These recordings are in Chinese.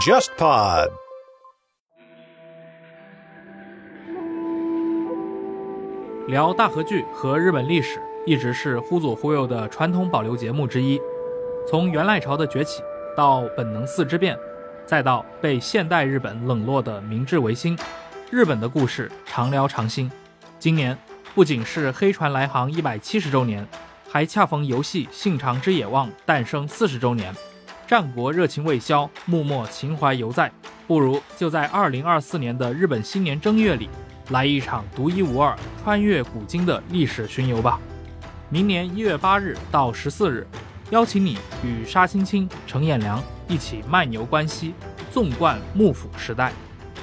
JustPod。聊大和剧和日本历史一直是忽左忽右的传统保留节目之一。从源赖朝的崛起到本能寺之变，再到被现代日本冷落的明治维新，日本的故事常聊常新。今年不仅是黑船来航170周年，还恰逢游戏《信长之野望》诞生40周年。战国热情未消，幕末情怀犹在，不如就在2024年的日本新年正月里，来一场独一无二穿越古今的历史巡游吧。明年1月8日到14日，邀请你与沙青青、程彦良一起漫游关西，纵贯幕府时代。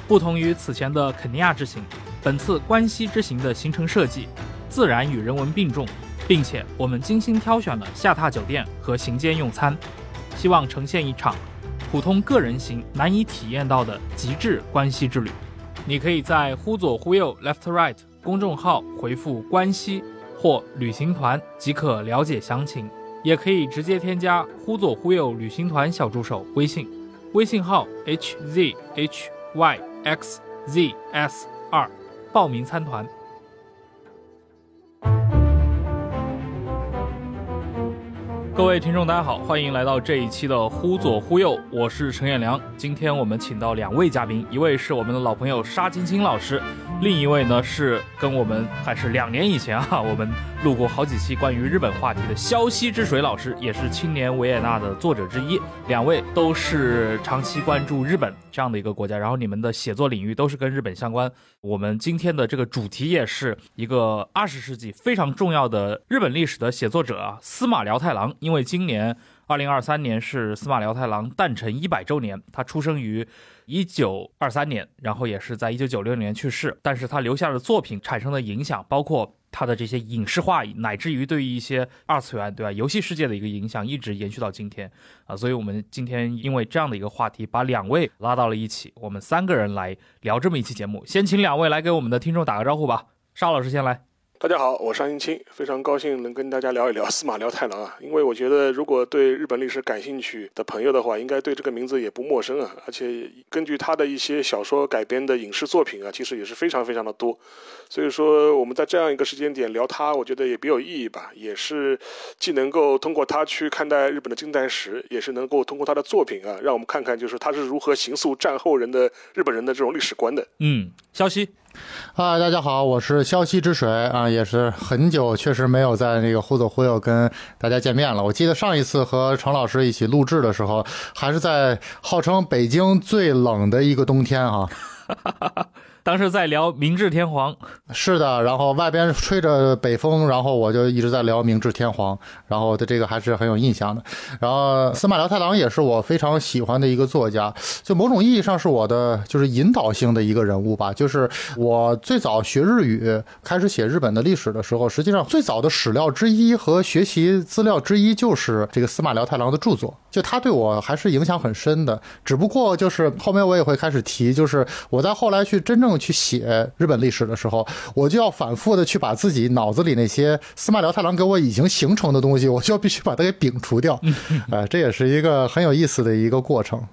不同于此前的肯尼亚之行，本次关西之行的行程设计自然与人文并重，并且我们精心挑选了下榻酒店和行间用餐，希望呈现一场普通个人行难以体验到的极致关西之旅。你可以在忽左忽右 Left Right 公众号回复关西或旅行团即可了解详情，也可以直接添加忽左忽右旅行团小助手微信，微信号 HZHYXZS2 报名参团。各位听众大家好，欢迎来到这一期的忽左忽右，我是程彦良。今天我们请到2位嘉宾，一位是我们的老朋友沙青青老师，另一位呢是跟我们还是2年以前我们录过好几期关于日本话题的萧西之水老师，也是青年维也纳的作者之一。2位都是长期关注日本这样的一个国家，然后你们的写作领域都是跟日本相关。我们今天的这个主题也是一个20世纪非常重要的日本历史的写作者司马辽太郎，因为今年2023年是司马辽太郎诞辰100周年，他出生于1923年，然后也是在1996年去世，但是他留下的作品产生的影响，包括他的这些影视化，乃至于对于一些二次元对吧游戏世界的一个影响，一直延续到今天啊。所以我们今天因为这样的一个话题，把2位拉到了一起，我们3个人来聊这么一期节目。先请2位来给我们的听众打个招呼吧。沙老师先来。大家好，我是沙青青，非常高兴能跟大家聊一聊司马辽太郎因为我觉得如果对日本历史感兴趣的朋友的话，应该对这个名字也不陌生而且根据他的一些小说改编的影视作品其实也是非常非常的多，所以说我们在这样一个时间点聊他，我觉得也比较有意义吧，也是既能够通过他去看待日本的近代史，也是能够通过他的作品让我们看看就是他是如何形塑战后人的日本人的这种历史观的。萧西。大家好，我是萧西之水也是很久确实没有在那个忽左忽右跟大家见面了。我记得上一次和程老师一起录制的时候，还是在号称北京最冷的一个冬天当时在聊明治天皇。是的，然后外边吹着北风，然后我就一直在聊明治天皇，然后对这个还是很有印象的。然后司马辽太郎也是我非常喜欢的一个作家，就某种意义上是我的就是引导性的一个人物吧。就是我最早学日语开始写日本的历史的时候，实际上最早的史料之一和学习资料之一就是这个司马辽太郎的著作，就他对我还是影响很深的。只不过就是后面我也会开始提，就是我在后来去真正去写日本历史的时候，我就要反复的去把自己脑子里那些司马辽太郎给我已经形成的东西，我就要必须把它给摒除掉这也是一个很有意思的一个过程。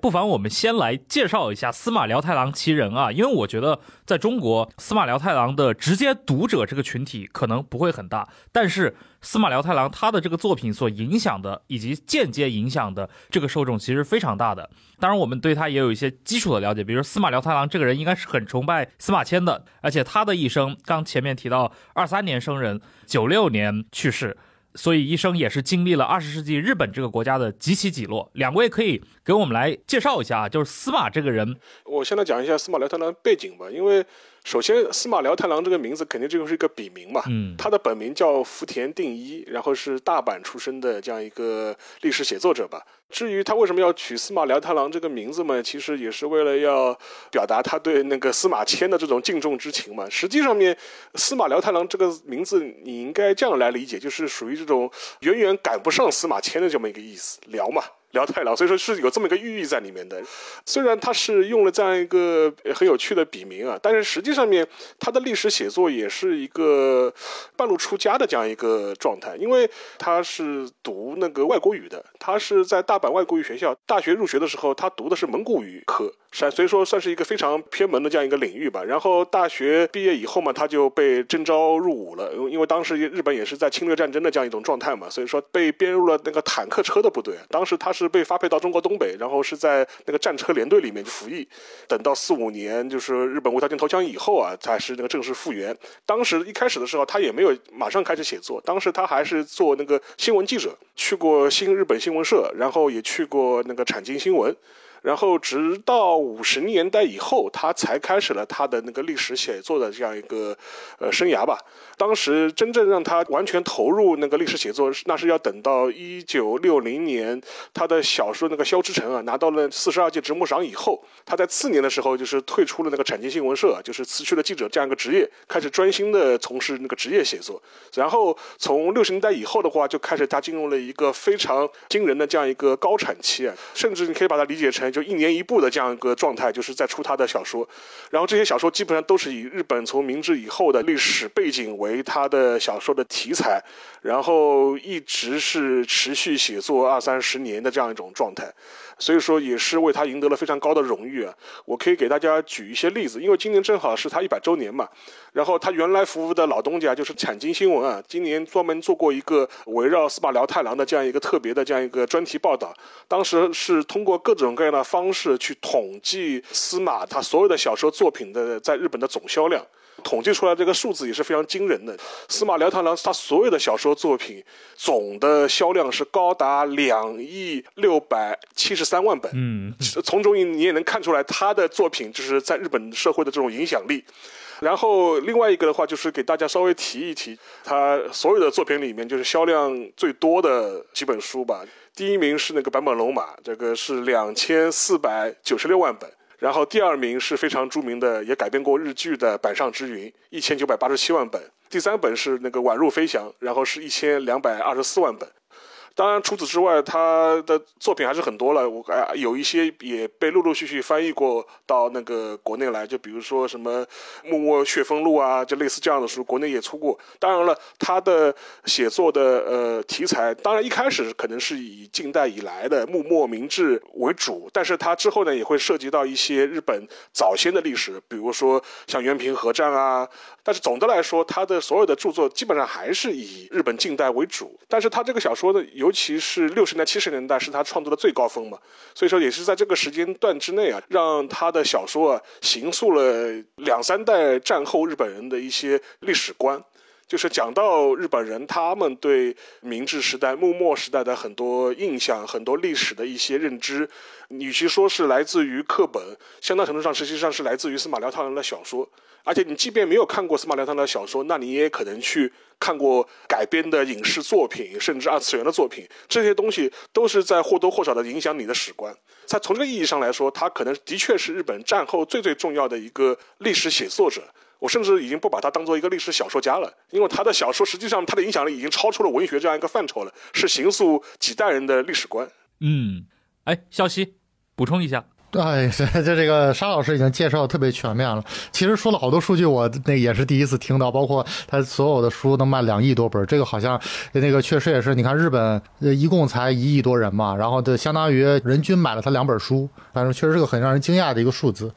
不妨我们先来介绍一下司马辽太郎其人因为我觉得在中国司马辽太郎的直接读者这个群体可能不会很大，但是司马辽太郎他的这个作品所影响的以及间接影响的这个受众其实非常大的。当然我们对他也有一些基础的了解，比如说司马辽太郎这个人应该是很崇拜司马迁的，而且他的一生刚前面提到23年生人，96年去世，所以一生也是经历了20世纪日本这个国家的几起几落。2位可以给我们来介绍一下就是司马这个人。我先来讲一下司马辽太郎背景吧，因为首先司马辽太郎这个名字肯定这个是一个笔名嘛，他的本名叫福田定一，然后是大阪出身的这样一个历史写作者吧。至于他为什么要取司马辽太郎这个名字嘛，其实也是为了要表达他对那个司马迁的这种敬重之情嘛。实际上面司马辽太郎这个名字你应该这样来理解，就是属于这种远远赶不上司马迁的这么一个意思，辽嘛辽太郎，所以说是有这么一个寓意在里面的。虽然他是用了这样一个很有趣的笔名啊，但是实际上面他的历史写作也是一个半路出家的这样一个状态，因为他是读那个外国语的，他是在大阪外国语学校大学入学的时候，他读的是蒙古语科，所以说算是一个非常偏门的这样一个领域吧。然后大学毕业以后嘛，他就被征召入伍了，因为当时日本也是在侵略战争的这样一种状态嘛，所以说被编入了那个坦克车的部队。当时他是被发配到中国东北，然后是在那个战车联队里面服役，等到45年就是日本无条件投降以后啊，才是那个正式复员。当时一开始的时候他也没有马上开始写作，当时他还是做那个新闻记者，去过新日本新闻社，然后也去过那个产经新闻，然后直到50年代以后，他才开始了他的那个历史写作的这样一个生涯吧。当时真正让他完全投入那个历史写作，那是要等到1960年，他的小说那个《消之城》啊拿到了42届直木赏以后，他在次年的时候就是退出了那个产经新闻社，就是辞去了记者这样一个职业，开始专心的从事那个职业写作。然后从60年代以后的话，就开始他进入了一个非常惊人的这样一个高产期啊，甚至你可以把它理解成就1年1部的这样一个状态，就是在出他的小说。然后这些小说基本上都是以日本从明治以后的历史背景为他的小说的题材，然后一直是持续写作20-30年的这样一种状态，所以说也是为他赢得了非常高的荣誉啊。我可以给大家举一些例子，因为今年正好是他100周年嘛，然后他原来服务的老东家就是产经新闻啊，今年专门做过一个围绕司马辽太郎的这样一个特别的这样一个专题报道，当时是通过各种各样的方式去统计司马他所有的小说作品的在日本的总销量，统计出来这个数字也是非常惊人的。司马辽太郎他所有的小说作品总的销量是高达2.673亿本。从中你也能看出来他的作品就是在日本社会的这种影响力。然后另外一个的话，就是给大家稍微提一提他所有的作品里面就是销量最多的几本书吧。第一名是那个坂本龙马，这个是2496万本。然后第二名是非常著名的，也改编过日剧的坂上之云，1987万本。第三本是那个宛如飞翔，然后是1224万本。当然除此之外他的作品还是很多了，我有一些也被陆陆续续翻译过到那个国内来，就比如说什么幕末血风录啊，就类似这样的书国内也出过。当然了，他的写作的题材当然一开始可能是以近代以来的幕末明治为主，但是他之后呢也会涉及到一些日本早先的历史，比如说像源平合战啊。但是总的来说他的所有的著作基本上还是以日本近代为主，但是他这个小说呢，尤其是60年代、70年代是他创作的最高峰嘛，所以说也是在这个时间段之内啊，让他的小说啊形塑了2-3代战后日本人的一些历史观，就是讲到日本人他们对明治时代、幕末时代的很多印象、很多历史的一些认知，与其说是来自于课本，相当程度上实际上是来自于司马辽太郎的小说。而且你即便没有看过司马辽太郎的小说，那你也可能去看过改编的影视作品，甚至二次元的作品，这些东西都是在或多或少的影响你的史观。在从这个意义上来说，他可能的确是日本战后最重要的一个历史写作者。我甚至已经不把他当做一个历史小说家了，因为他的小说实际上他的影响力已经超出了文学这样一个范畴了，是形塑几代人的历史观。肖西补充一下。哎，这个沙老师已经介绍特别全面了。其实说了好多数据，我那也是第一次听到，包括他所有的书能卖2亿多本，这个好像那个确实也是。你看日本一共才1亿多人嘛，然后就相当于人均买了他2本书，反正确实是个很让人惊讶的一个数字。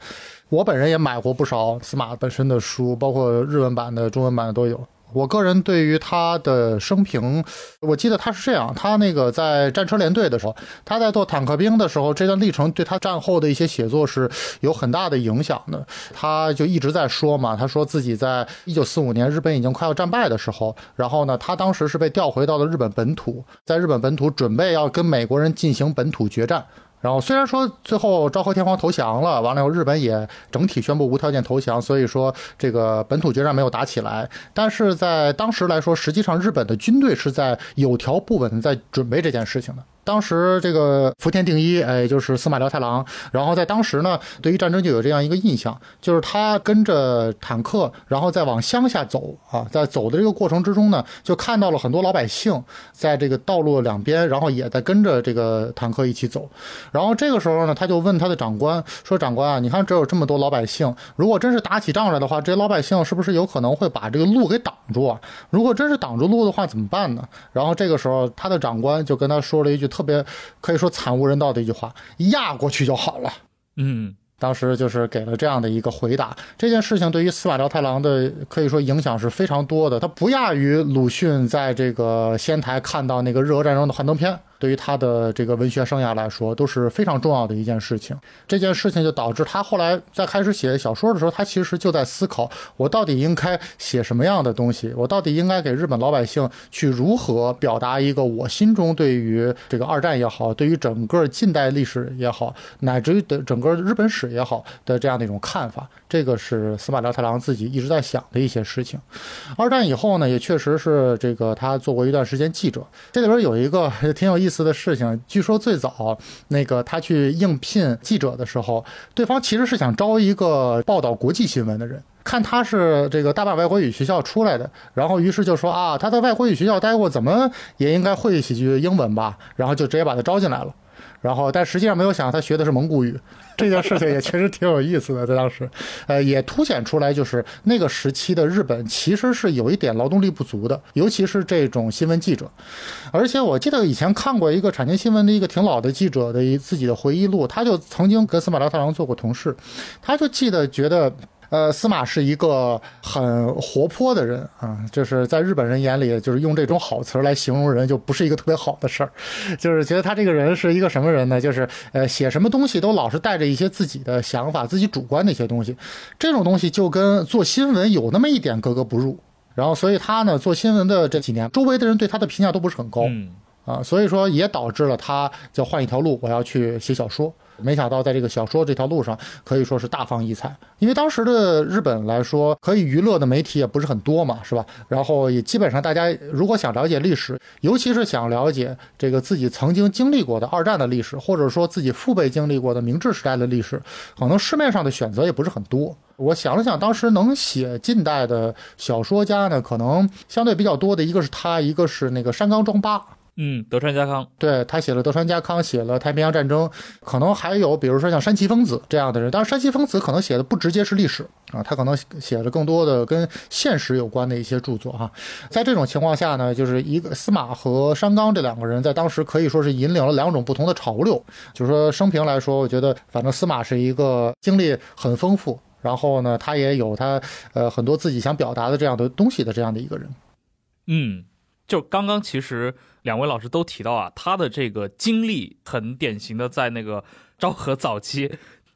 我本人也买过不少司马本身的书，包括日文版的、中文版的都有。我个人对于他的生平，我记得他是这样，他那个在战车联队的时候，他在做坦克兵的时候，这段历程对他战后的一些写作是有很大的影响的。他就一直在说嘛，他说自己在1945年日本已经快要战败的时候，然后呢，他当时是被调回到了日本本土，在日本本土准备要跟美国人进行本土决战。然后虽然说最后昭和天皇投降了，完了以后日本也整体宣布无条件投降，所以说这个本土决战没有打起来，但是在当时来说，实际上日本的军队是在有条不紊在准备这件事情的。当时这个福田定一，就是司马辽太郎，然后在当时呢，对于战争就有这样一个印象，就是他跟着坦克，然后再往乡下走啊，在走的这个过程之中呢，就看到了很多老百姓在这个道路两边，然后也在跟着这个坦克一起走。然后这个时候呢，他就问他的长官说：“长官啊，你看这有这么多老百姓，如果真是打起仗来的话，这些老百姓是不是有可能会把这个路给挡住啊？如果真是挡住路的话，怎么办呢？”然后这个时候，他的长官就跟他说了一句特别可以说惨无人道的一句话：“压过去就好了。”嗯。当时就是给了这样的一个回答，这件事情对于司马辽太郎的可以说影响是非常多的，它不亚于鲁迅在这个仙台看到那个日俄战争的幻灯片，对于他的这个文学生涯来说都是非常重要的一件事情。这件事情就导致他后来在开始写小说的时候，他其实就在思考，我到底应该写什么样的东西，我到底应该给日本老百姓去如何表达一个我心中对于这个二战也好，对于整个近代历史也好，乃至于整个日本史也好的这样的一种看法。这个是司马辽太郎自己一直在想的一些事情。二战以后呢，也确实是这个他做过一段时间记者。这里边有一个挺有意思的事情，据说最早那个他去应聘记者的时候，对方其实是想招一个报道国际新闻的人。看他是这个大阪外国语学校出来的，然后于是就说啊，他在外国语学校待过，怎么也应该会几句英文吧，然后就直接把他招进来了。然后但实际上没有想他学的是蒙古语，这件事情也确实挺有意思的。在当时也凸显出来，就是那个时期的日本其实是有一点劳动力不足的，尤其是这种新闻记者。而且我记得以前看过一个产经新闻的一个挺老的记者的自己的回忆录，他就曾经跟司马辽太郎做过同事，他就记得觉得司马是一个很活泼的人啊，就是在日本人眼里，就是用这种好词来形容人，就不是一个特别好的事儿。就是觉得他这个人是一个什么人呢？就是写什么东西都老是带着一些自己的想法、自己主观的一些东西，这种东西就跟做新闻有那么一点格格不入。然后，所以他呢做新闻的这几年，周围的人对他的评价都不是很高啊，所以说也导致了他就换一条路，我要去写小说。没想到在这个小说这条路上可以说是大放异彩，因为当时的日本来说，可以娱乐的媒体也不是很多嘛，是吧？然后也基本上大家如果想了解历史，尤其是想了解这个自己曾经经历过的二战的历史，或者说自己父辈经历过的明治时代的历史，可能市面上的选择也不是很多。我想了想，当时能写近代的小说家呢，可能相对比较多的一个是他，一个是那个山冈庄八。德川家康，对，他写了德川家康，写了太平洋战争，可能还有比如说像山崎丰子这样的人。当然山崎丰子可能写的不直接是历史啊，他可能写了更多的跟现实有关的一些著作哈。在这种情况下呢，就是一个司马和山冈这两个人在当时可以说是引领了两种不同的潮流。就是说生平来说，我觉得反正司马是一个经历很丰富，然后呢他也有他很多自己想表达的这样的东西的这样的一个人。就刚刚其实两位老师都提到啊，他的这个经历很典型的在那个昭和早期，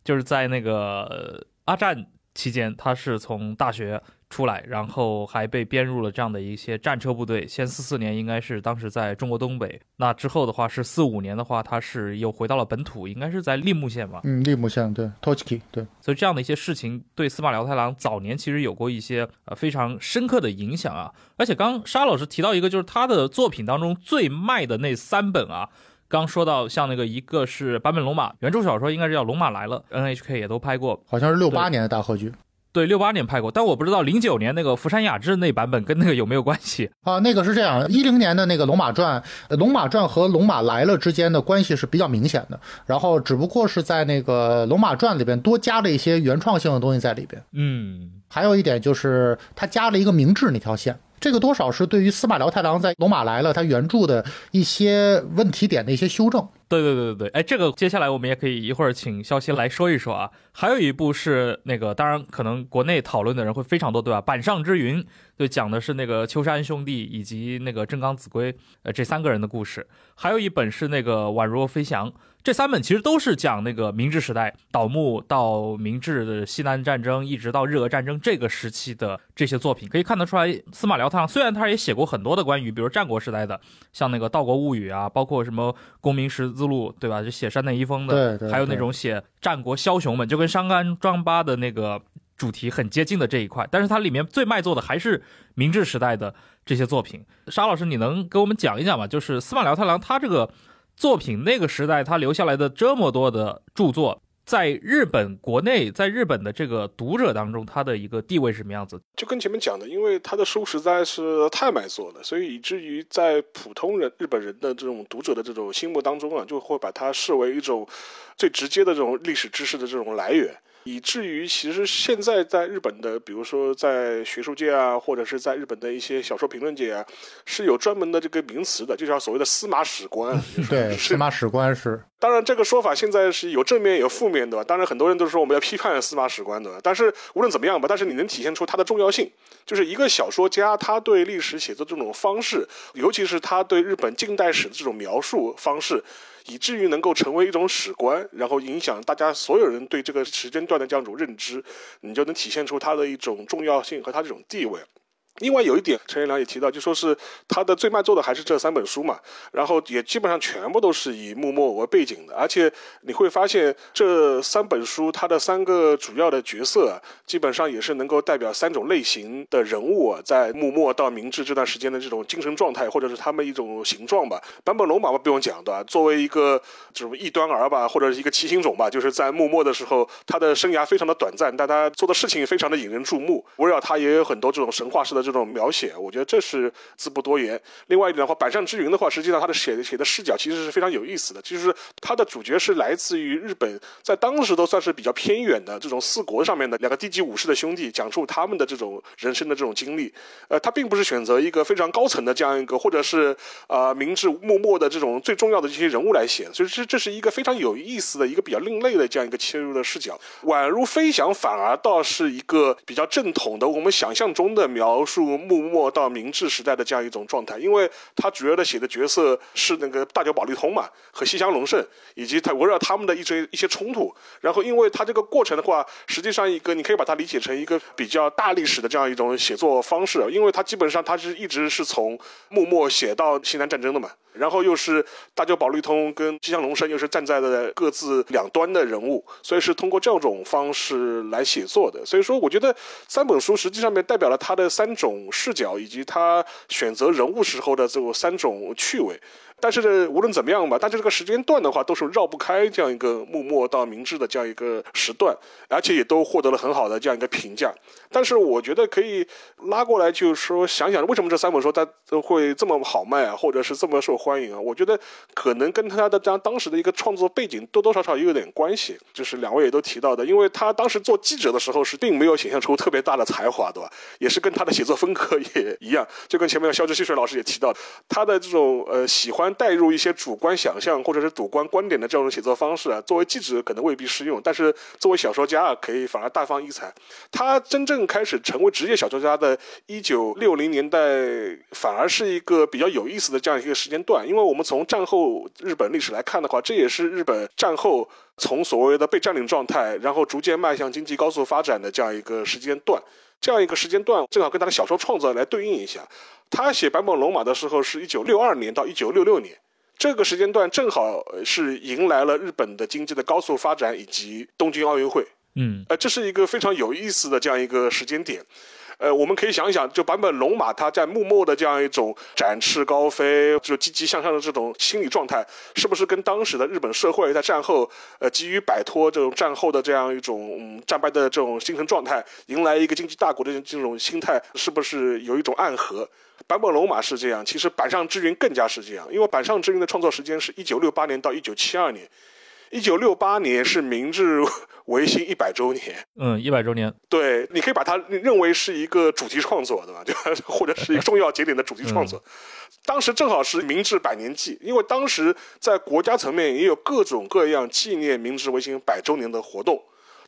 就是在那个阿战期间，他是从大学出来，然后还被编入了这样的一些战车部队。先44年应该是当时在中国东北，那之后的话是45年的话，他是又回到了本土，应该是在立木县吧？立木县，对 ，Tochiki， 对。所以这样的一些事情对司马辽太郎早年其实有过一些非常深刻的影响啊。而且刚沙老师提到一个，就是他的作品当中最卖的那3本啊。刚说到像那个，一个是坂本龙马，原著小说应该是叫《龙马来了》 ，NHK 也都拍过，好像是68年的大合剧。对，68年拍过，但我不知道09年那个福山雅治那版本跟那个有没有关系啊？那个是这样，10年的那个《龙马传》，《龙马传》和《龙马来了》之间的关系是比较明显的，然后只不过是在那个《龙马传》里边多加了一些原创性的东西在里边。还有一点就是他加了一个明治那条线。这个多少是对于司马辽太郎在《龙马来了》他原著的一些问题点的一些修正。对，哎，这个接下来我们也可以一会儿请肖鑫来说一说啊。还有一部是那个，当然可能国内讨论的人会非常多，对吧？《板上之云》就讲的是那个秋山兄弟以及那个正冈子规这3个人的故事。还有一本是那个《宛若飞翔》。这3本其实都是讲那个明治时代倒幕到明治的西南战争一直到日俄战争这个时期的这些作品。可以看得出来，司马辽太郎虽然他也写过很多的关于比如战国时代的，像那个《道国物语》啊，包括什么《公明十字路》，对吧？就写山内一丰的，还有那种写战国枭雄们，就跟山冈庄八的那个主题很接近的这一块。但是它里面最卖座的还是明治时代的这些作品。沙老师，你能给我们讲一讲吗？就是司马辽太郎他这个作品那个时代他留下来的这么多的著作，在日本国内，在日本的这个读者当中，他的一个地位是什么样子？就跟前面讲的，因为他的书实在是太卖座了，所以以至于在普通人日本人的这种读者的这种心目当中啊，就会把它视为一种最直接的这种历史知识的这种来源。以至于其实现在在日本的比如说在学术界啊，或者是在日本的一些小说评论界啊，是有专门的这个名词的，就叫所谓的司马史观。对，司马史观是。当然这个说法现在是有正面有负面的，当然很多人都说我们要批判司马史观的，但是无论怎么样吧，但是你能体现出它的重要性，就是一个小说家他对历史写作这种方式，尤其是他对日本近代史的这种描述方式，以至于能够成为一种史观，然后影响大家所有人对这个时间段的这样一种认知，你就能体现出它的一种重要性和它这种地位。另外有一点陈彦良也提到，就说是他的最卖座的还是这三本书嘛，然后也基本上全部都是以幕末为背景的，而且你会发现这三本书它的三个主要的角色，基本上也是能够代表三种类型的人物，在幕末到明治这段时间的这种精神状态，或者是他们一种形状吧。坂本龙马不用讲的，作为一个这种异端儿吧，或者是一个奇形种吧，就是在幕末的时候他的生涯非常的短暂，但他做的事情也非常的引人注目，围绕他也有很多这种神话式的这种描写，我觉得这是自不多言。另外一点的话，板上之云的话，实际上他的写的视角其实是非常有意思的，就是他的主角是来自于日本在当时都算是比较偏远的这种四国上面的两个低级武士的兄弟，讲述他们的这种人生的这种经历。他并不是选择一个非常高层的这样一个，或者是明治幕末的这种最重要的这些人物来写，所以这是一个非常有意思的一个比较另类的这样一个切入的视角。宛如飞翔反而倒是一个比较正统的我们想象中的描述幕末到明治时代的这样一种状态，因为他主要的写的角色是那个大久保利通嘛和西乡隆盛，以及他围绕他们的一些冲突。然后因为他这个过程的话，实际上一个你可以把它理解成一个比较大历史的这样一种写作方式，因为他基本上他是一直是从幕末写到西南战争的嘛，然后又是大久保利通跟西乡隆盛又是站在了各自两端的人物，所以是通过这种方式来写作的。所以说我觉得三本书实际上面代表了他的三种视角，以及他选择人物时候的这三种趣味。但是无论怎么样吧，但是这个时间段的话都是绕不开这样一个幕末到明治的这样一个时段，而且也都获得了很好的这样一个评价。但是我觉得可以拉过来就是说想想为什么这三本书它会这么好卖啊，或者是这么受欢迎啊，我觉得可能跟他的当时的一个创作背景多多少少也有点关系，就是两位也都提到的，因为他当时做记者的时候是并没有显现出特别大的才华，对吧？也是跟他的写作风格也一样，就跟前面萧志旭老师也提到他的这种喜欢带入一些主观想象或者是主观观点的这种写作方式，作为记者可能未必适用，但是作为小说家，可以反而大放异彩。他真正开始成为职业小说家的1960年代反而是一个比较有意思的这样一个时间段，因为我们从战后日本历史来看的话，这也是日本战后从所谓的被占领状态然后逐渐迈向经济高速发展的这样一个时间段。这样一个时间段正好跟他的小说创作来对应一下。他写坂本龙马的时候是1962年到1966年，这个时间段正好是迎来了日本的经济的高速发展以及东京奥运会。这是一个非常有意思的这样一个时间点。我们可以想一想，就坂本龙马他在幕末的这样一种展翅高飞，就积极向上的这种心理状态，是不是跟当时的日本社会在战后急于摆脱这种战后的这样一种战败的这种精神状态，迎来一个经济大国的这种心态，是不是有一种暗合？坂本龙马是这样，其实板上之云更加是这样，因为板上之云的创作时间是1968年到1972年。1968年是明治维新100周年。100周年。对，你可以把它认为是一个主题创作，对吧？或者是一个重要节点的主题创作。当时正好是明治百年祭，因为当时在国家层面也有各种各样纪念明治维新100周年的活动。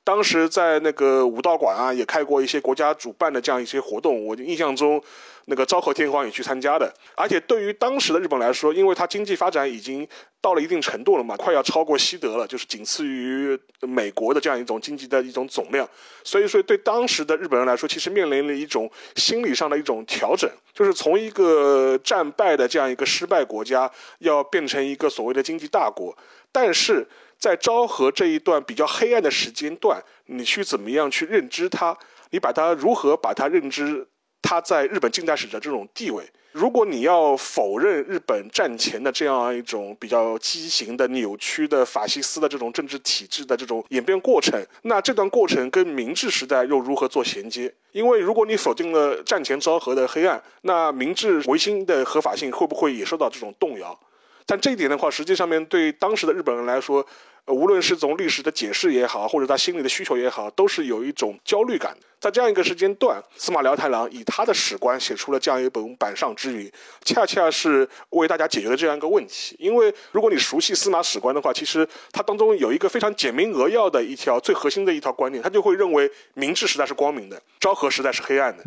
当时在那个武道馆啊，也开过一些国家主办的这样一些活动，我印象中那个昭和天皇也去参加的。而且对于当时的日本来说，因为它经济发展已经到了一定程度了嘛，快要超过西德了，就是仅次于美国的这样一种经济的一种总量。所以说对当时的日本人来说，其实面临了一种心理上的一种调整，就是从一个战败的这样一个失败国家要变成一个所谓的经济大国。但是在昭和这一段比较黑暗的时间段，你去怎么样去认知它？你把它如何把它认知它在日本近代史的这种地位？如果你要否认日本战前的这样一种比较畸形的扭曲的法西斯的这种政治体制的这种演变过程，那这段过程跟明治时代又如何做衔接？因为如果你否定了战前昭和的黑暗，那明治维新的合法性会不会也受到这种动摇？但这一点的话，实际上面对当时的日本人来说，无论是从历史的解释也好，或者他心理的需求也好，都是有一种焦虑感的。在这样一个时间段，司马辽太郎以他的史观写出了这样一本板上之云，恰恰是为大家解决了这样一个问题。因为如果你熟悉司马史观的话，其实他当中有一个非常简明扼要的一条最核心的一条观念，他就会认为明治时代是光明的，昭和时代是黑暗的。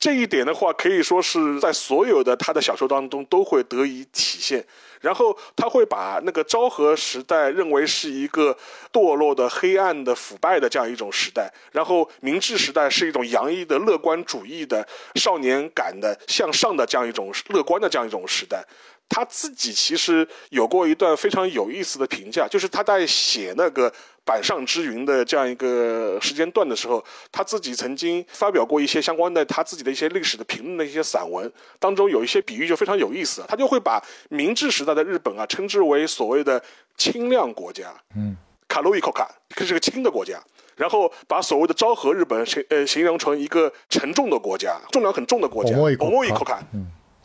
这一点的话，可以说是在所有的他的小说当中都会得以体现。然后他会把那个昭和时代认为是一个堕落的黑暗的腐败的这样一种时代，然后明治时代是一种洋溢的乐观主义的少年感的向上的这样一种乐观的这样一种时代。他自己其实有过一段非常有意思的评价，就是他在写那个板上之云的这样一个时间段的时候，他自己曾经发表过一些相关的他自己的一些历史的评论的一些散文，当中有一些比喻就非常有意思。他就会把明治时代的日本啊称之为所谓的轻量国家，卡路伊科卡，这是个轻的国家。然后把所谓的昭和日本形容成一个沉重的国家，重量很重的国家，重伊科卡。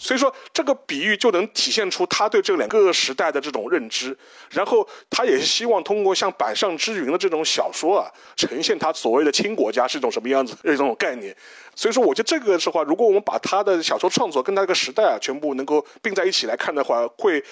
所以说这个比喻就能体现出他对这两个时代的这种认知，然后他也希望通过像板上之云的这种小说啊，呈现他所谓的轻国家是一种什么样子的一种概念。所以说我觉得这个的话，如果我们把他的小说创作跟他这个时代啊全部能够并在一起来看的话，会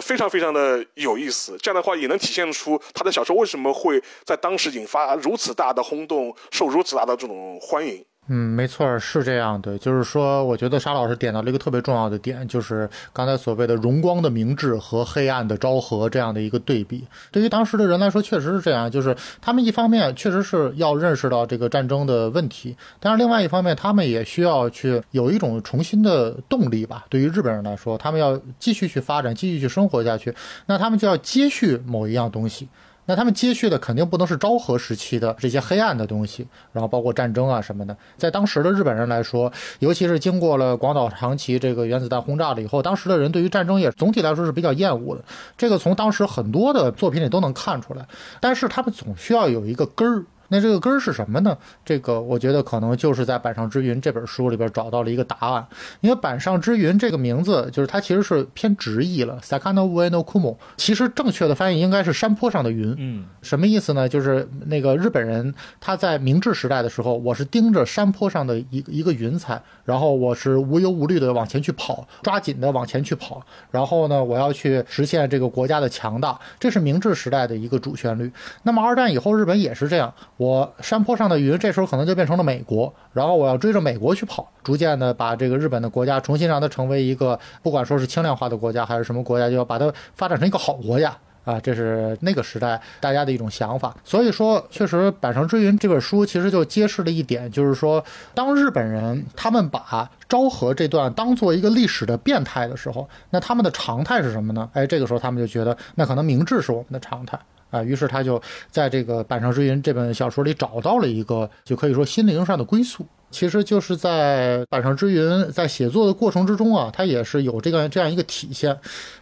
非常非常的有意思。这样的话也能体现出他的小说为什么会在当时引发如此大的轰动，受如此大的这种欢迎。没错，是这样的。就是说我觉得沙老师点到了一个特别重要的点，就是刚才所谓的荣光的明治和黑暗的昭和这样的一个对比。对于当时的人来说确实是这样，就是他们一方面确实是要认识到这个战争的问题，但是另外一方面他们也需要去有一种重新的动力吧。对于日本人来说，他们要继续去发展，继续去生活下去，那他们就要接续某一样东西。那他们接续的肯定不能是昭和时期的这些黑暗的东西，然后包括战争啊什么的。在当时的日本人来说，尤其是经过了广岛长崎这个原子弹轰炸了以后，当时的人对于战争也总体来说是比较厌恶的，这个从当时很多的作品里都能看出来。但是他们总需要有一个根儿，那这个根儿是什么呢？这个我觉得可能就是在《板上之云》这本书里边找到了一个答案。因为《板上之云》这个名字就是它其实是偏直译了 Sakano Ue no Kumo， 其实正确的翻译应该是山坡上的云。什么意思呢？就是那个日本人他在明治时代的时候，我是盯着山坡上的一个云彩，然后我是无忧无虑的往前去跑，抓紧的往前去跑，然后呢我要去实现这个国家的强大，这是明治时代的一个主旋律。那么二战以后日本也是这样，我山坡上的云这时候可能就变成了美国，然后我要追着美国去跑，逐渐的把这个日本的国家重新让它成为一个，不管说是轻量化的国家还是什么国家，就要把它发展成一个好国家啊，这是那个时代大家的一种想法。所以说确实《板上之云》这本书其实就揭示了一点，就是说当日本人他们把昭和这段当做一个历史的变态的时候，那他们的常态是什么呢？这个时候他们就觉得那可能明治是我们的常态啊，于是他就在这个《板上之云》这本小说里找到了一个就可以说心灵上的归宿。其实就是在《板上之云》在写作的过程之中啊，它也是有这样一个体现。《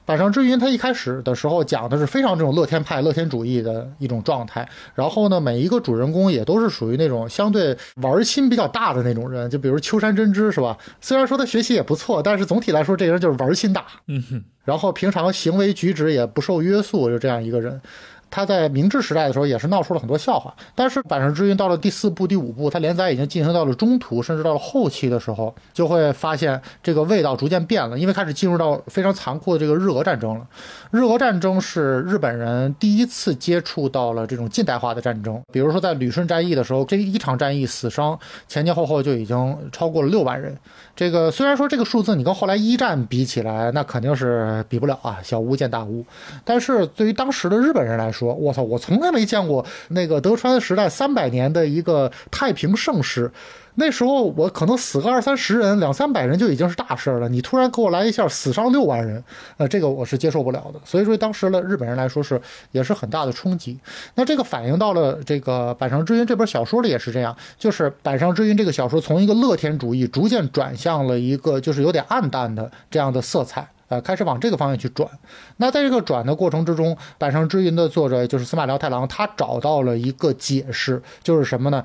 板上之云》它一开始的时候讲的是非常这种乐天派乐天主义的一种状态，然后呢每一个主人公也都是属于那种相对玩心比较大的那种人，就比如秋山真知是吧，虽然说他学习也不错，但是总体来说这个人就是玩心大，然后平常行为举止也不受约束，就这样一个人。他在明治时代的时候也是闹出了很多笑话，但是《板上之云》到了第四部第五部，他连载已经进行到了中途，甚至到了后期的时候，就会发现这个味道逐渐变了，因为开始进入到非常残酷的这个日俄战争了。日俄战争是日本人第一次接触到了这种近代化的战争，比如说在旅顺战役的时候，这一场战役死伤前前后后就已经超过了6万人。这个虽然说这个数字你跟后来一战比起来那肯定是比不了啊，小巫见大巫，但是对于当时的日本人来说，说，我操，我从来没见过那个德川时代300年的一个太平盛世，那时候我可能死个20-30人、200-300人就已经是大事了，你突然给我来一下死伤6万人，这个我是接受不了的。所以说当时的日本人来说是也是很大的冲击。那这个反映到了这个板上知云这本小说里也是这样，就是板上知云这个小说从一个乐天主义逐渐转向了一个就是有点暗淡的这样的色彩。开始往这个方向去转。那在这个转的过程之中，板上知云的作者就是司马辽太郎，他找到了一个解释，就是什么呢？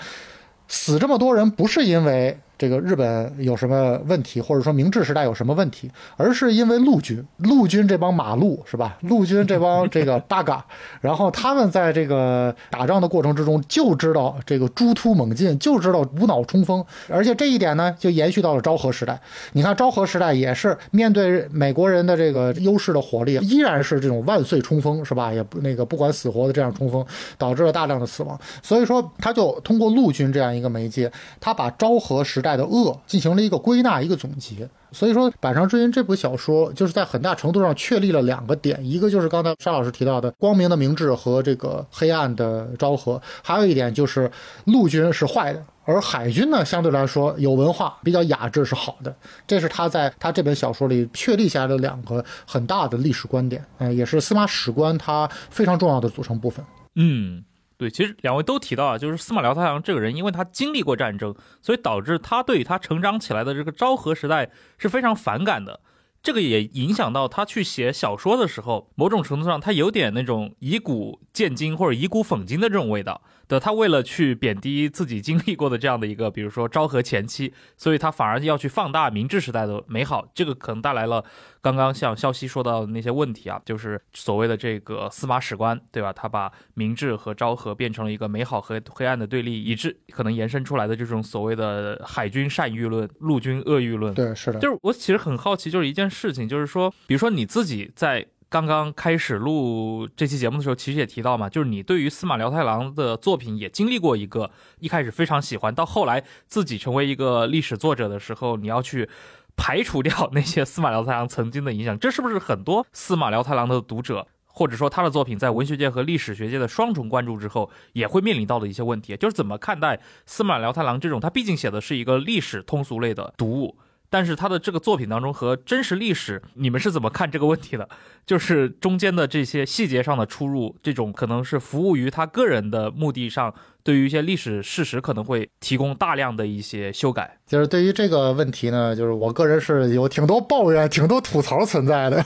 死这么多人不是因为这个日本有什么问题，或者说明治时代有什么问题，而是因为陆军这帮马路是吧？陆军这帮这个八嘎，然后他们在这个打仗的过程之中就知道这个诸突猛进，就知道无脑冲锋，而且这一点呢就延续到了昭和时代。你看昭和时代也是面对美国人的这个优势的火力，依然是这种万岁冲锋是吧？也那个不管死活的这样冲锋，导致了大量的死亡。所以说他就通过陆军这样一个媒介，他把昭和时代的恶进行了一个归纳，一个总结。所以说板上知云这部小说就是在很大程度上确立了两个点，一个就是刚才沙老师提到的光明的明治和这个黑暗的昭和，还有一点就是陆军是坏的，而海军呢相对来说有文化比较雅致是好的。这是他在他这本小说里确立下来的两个很大的历史观点，也是司马史观它非常重要的组成部分。嗯，对，其实两位都提到啊，就是司马辽太郎这个人，因为他经历过战争，所以导致他对他成长起来的这个昭和时代是非常反感的。这个也影响到他去写小说的时候，某种程度上他有点那种以古鉴今或者以古讽今的这种味道。对，他为了去贬低自己经历过的这样的一个，比如说昭和前期，所以他反而要去放大明治时代的美好，这个可能带来了刚刚像肖西说到的那些问题啊，就是所谓的这个司马史观，对吧？他把明治和昭和变成了一个美好和黑暗的对立，以致可能延伸出来的这种所谓的海军善舆论、陆军恶舆论。对，是的。就是我其实很好奇，就是一件事情，就是说，比如说你自己在刚刚开始录这期节目的时候其实也提到嘛，就是你对于司马辽太郎的作品也经历过一个一开始非常喜欢，到后来自己成为一个历史作者的时候，你要去排除掉那些司马辽太郎曾经的影响，这是不是很多司马辽太郎的读者或者说他的作品在文学界和历史学界的双重关注之后也会面临到的一些问题，就是怎么看待司马辽太郎这种他毕竟写的是一个历史通俗类的读物，但是他的这个作品当中和真实历史，你们是怎么看这个问题的？就是中间的这些细节上的出入，这种可能是服务于他个人的目的上，对于一些历史事实可能会提供大量的一些修改。就是对于这个问题呢，就是我个人是有挺多抱怨、挺多吐槽存在的。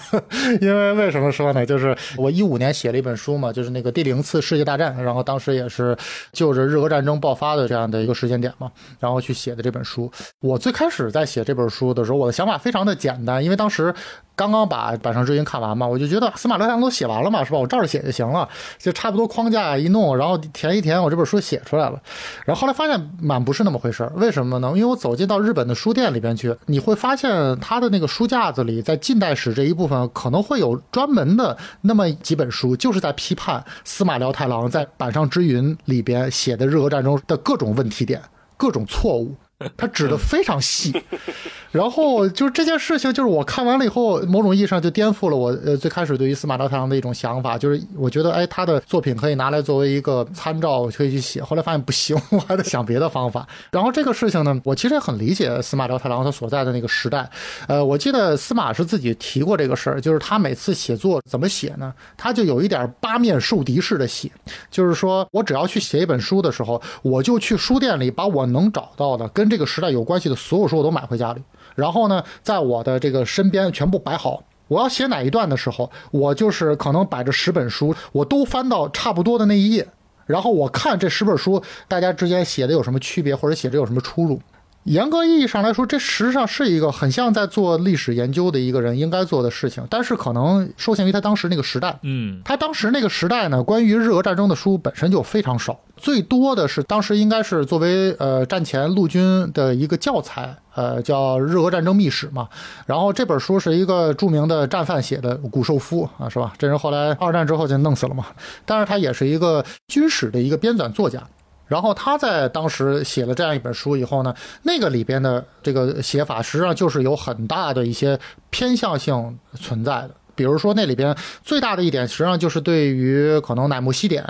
因为为什么说呢？就是我15年写了一本书嘛，就是那个第0次世界大战，然后当时也是就着日俄战争爆发的这样的一个时间点嘛，然后去写的这本书。我最开始在写这本书的时候，我的想法非常的简单，因为当时刚刚把板上知云看完嘛，我就觉得司马辽太郎都写完了嘛，是吧？我照着写就行了，就差不多框架一弄，然后填一填，我这本书写出来了。然后后来发现满不是那么回事，为什么呢？因为我走进到日本的书店里边去，你会发现他的那个书架子里，在近代史这一部分可能会有专门的那么几本书，就是在批判司马辽太郎在板上知云里边写的日俄战争的各种问题点、各种错误。他指的非常细，然后就是这件事情，就是我看完了以后，某种意义上就颠覆了我最开始对于司马辽太郎的一种想法，就是我觉得哎，他的作品可以拿来作为一个参照，我可以去写。后来发现不行，我还得想别的方法。然后这个事情呢，我其实也很理解司马辽太郎他所在的那个时代。我记得司马是自己提过这个事儿，就是他每次写作怎么写呢？他就有一点八面受敌式的写，就是说我只要去写一本书的时候，我就去书店里把我能找到的跟这个时代有关系的所有书我都买回家里，然后呢在我的这个身边全部摆好，我要写哪一段的时候，我就是可能摆着10本书，我都翻到差不多的那一页，然后我看这10本书大家之间写的有什么区别，或者写的有什么出入。严格意义上来说，这实际上是一个很像在做历史研究的一个人应该做的事情，但是可能受限于他当时那个时代。他当时那个时代呢，关于日俄战争的书本身就非常少，最多的是当时应该是作为战前陆军的一个教材，叫《日俄战争秘史》嘛。然后这本书是一个著名的战犯写的，古寿夫啊，是吧？这人后来二战之后就弄死了嘛。但是他也是一个军史的一个编纂作家。然后他在当时写了这样一本书以后呢，那个里边的这个写法实际上就是有很大的一些偏向性存在的。比如说那里边最大的一点实际上就是对于可能乃木希典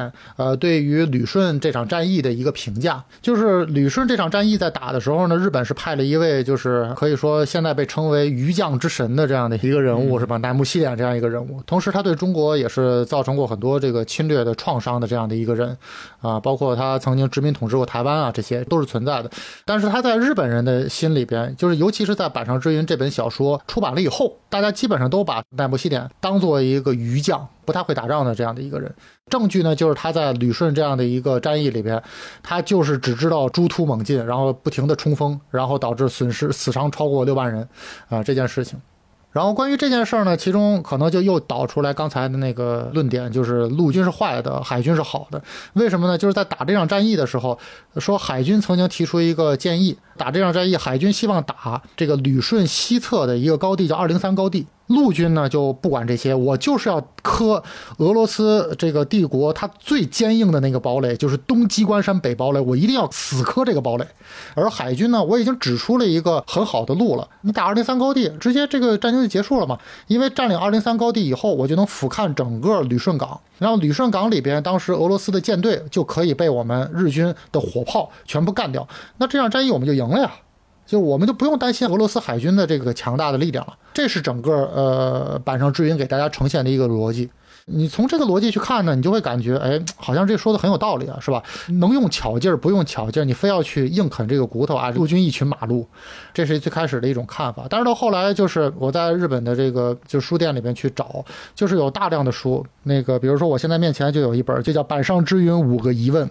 对于旅顺这场战役的一个评价，就是旅顺这场战役在打的时候呢，日本是派了一位就是可以说现在被称为鱼酱之神的这样的一个人物，是吧？乃木希典这样一个人物，同时他对中国也是造成过很多这个侵略的创伤的这样的一个人啊，包括他曾经殖民统治过台湾啊，这些都是存在的。但是他在日本人的心里边，就是尤其是在板上之云这本小说出版了以后，大家基本上都把乃木希典当做一个鱼将，不太会打仗的这样的一个人。证据呢，就是他在旅顺这样的一个战役里边，他就是只知道猪突猛进，然后不停的冲锋，然后导致损失死伤超过6万人啊，这件事情。然后关于这件事儿呢，其中可能就又导出来刚才的那个论点，就是陆军是坏的，海军是好的。为什么呢？就是在打这场战役的时候，说海军曾经提出一个建议，打这场战役海军希望打这个旅顺西侧的一个高地叫203高地。陆军呢就不管这些，我就是要磕俄罗斯这个帝国它最坚硬的那个堡垒，就是东鸡冠山北堡垒，我一定要死磕这个堡垒。而海军呢，我已经指出了一个很好的路了，你打203高地，直接这个战争就结束了嘛。因为占领203高地以后，我就能俯瞰整个旅顺港，然后旅顺港里边当时俄罗斯的舰队就可以被我们日军的火炮全部干掉，那这场战役我们就赢了呀，就我们就不用担心俄罗斯海军的这个强大的力量了。这是整个板上之云给大家呈现的一个逻辑。你从这个逻辑去看呢，你就会感觉，哎，好像这说的很有道理啊，是吧？能用巧劲儿，不用巧劲儿，你非要去硬啃这个骨头啊！陆军一群马路，这是最开始的一种看法。但是到后来，就是我在日本的这个就书店里面去找，就是有大量的书，那个比如说我现在面前就有一本，就叫《板上之云5个疑问》。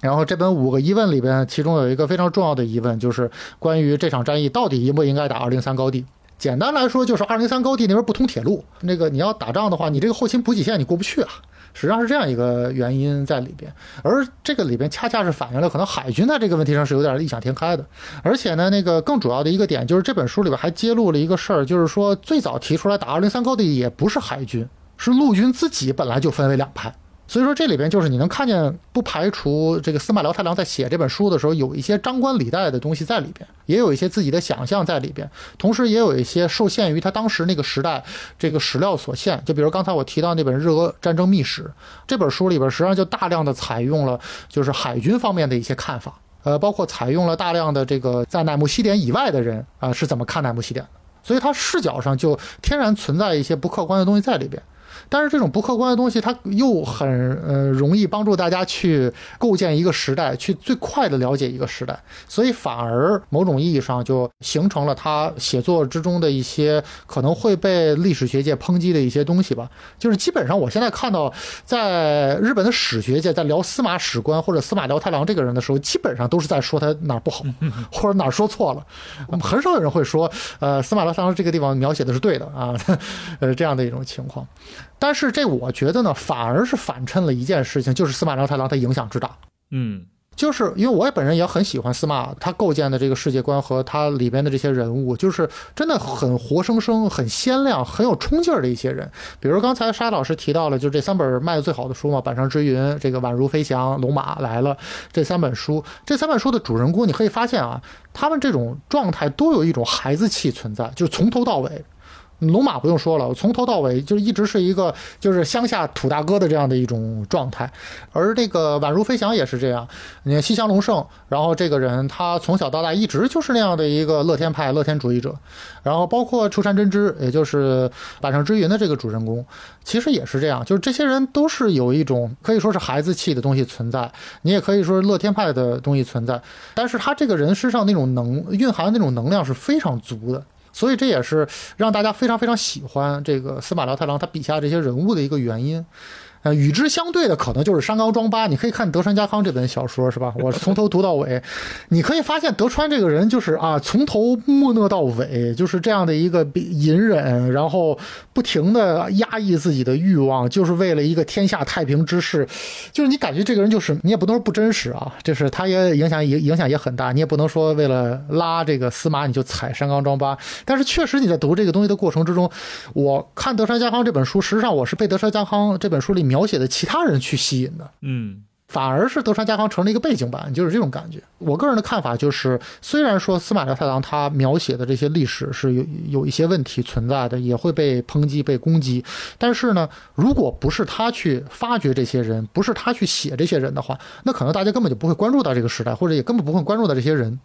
然后这本5个疑问里边，其中有一个非常重要的疑问，就是关于这场战役到底应不应该打203高地。简单来说，就是203高地那边不通铁路，那个你要打仗的话，你这个后勤补给线你过不去啊，实际上是这样一个原因在里边。而这个里边恰恰是反映了可能海军在这个问题上是有点异想天开的。而且呢，那个更主要的一个点就是这本书里边还揭露了一个事儿，就是说最早提出来打203高地也不是海军，是陆军自己本来就分为2派。所以说这里边就是你能看见，不排除这个司马辽太郎在写这本书的时候有一些张冠李戴的东西在里边，也有一些自己的想象在里边，同时也有一些受限于他当时那个时代这个史料所限。就比如刚才我提到那本《日俄战争秘史》这本书里边，实际上就大量的采用了就是海军方面的一些看法，包括采用了大量的这个在乃木希典以外的人啊是怎么看乃木希典的，所以他视角上就天然存在一些不客观的东西在里边。但是这种不客观的东西，它又很容易帮助大家去构建一个时代，去最快的了解一个时代，所以反而某种意义上就形成了他写作之中的一些可能会被历史学界抨击的一些东西吧。就是基本上我现在看到，在日本的史学界在聊司马史官或者司马辽太郎这个人的时候，基本上都是在说他哪儿不好或者哪儿说错了，很少有人会说司马辽太郎这个地方描写的是对的啊，这样的一种情况。但是这我觉得呢，反而是反衬了一件事情，就是司马辽太郎他影响之大。就是因为我本人也很喜欢司马他构建的这个世界观和他里边的这些人物，就是真的很活生生、很鲜亮、很有冲劲儿的一些人。比如刚才沙老师提到了，就这3本卖的最好的书嘛，《板上之云》、这个《宛如飞翔》、《龙马来了》这3本书，这3本书的主人公，你可以发现啊，他们这种状态都有一种孩子气存在，就是从头到尾。龙马不用说了，我从头到尾就一直是一个就是乡下土大哥的这样的一种状态，而这个宛如飞翔也是这样。你看西乡隆盛，然后这个人他从小到大一直就是那样的一个乐天派、乐天主义者，然后包括出山真知，也就是板上之云的这个主人公，其实也是这样，就是这些人都是有一种可以说是孩子气的东西存在，你也可以说是乐天派的东西存在，但是他这个人身上那种蕴含的那种能量是非常足的。所以这也是让大家非常非常喜欢这个司马辽太郎他笔下这些人物的一个原因。与之相对的可能就是山冈庄八，你可以看德川家康这本小说，是吧？我从头读到尾，你可以发现德川这个人就是啊，从头默讷到尾，就是这样的一个隐忍，然后不停的压抑自己的欲望，就是为了一个天下太平之事。就是你感觉这个人就是你也不能说不真实啊，就是他也影响也很大，你也不能说为了拉这个司马你就踩山冈庄八。但是确实你在读这个东西的过程之中，我看德川家康这本书，实际上我是被德川家康这本书里描写的其他人去吸引的，反而是德川家康成了一个背景板，就是这种感觉。我个人的看法就是，虽然说司马辽太郎他描写的这些历史是有一些问题存在的，也会被抨击、被攻击，但是呢，如果不是他去发掘这些人，不是他去写这些人的话，那可能大家根本就不会关注到这个时代，或者也根本不会关注到这些人。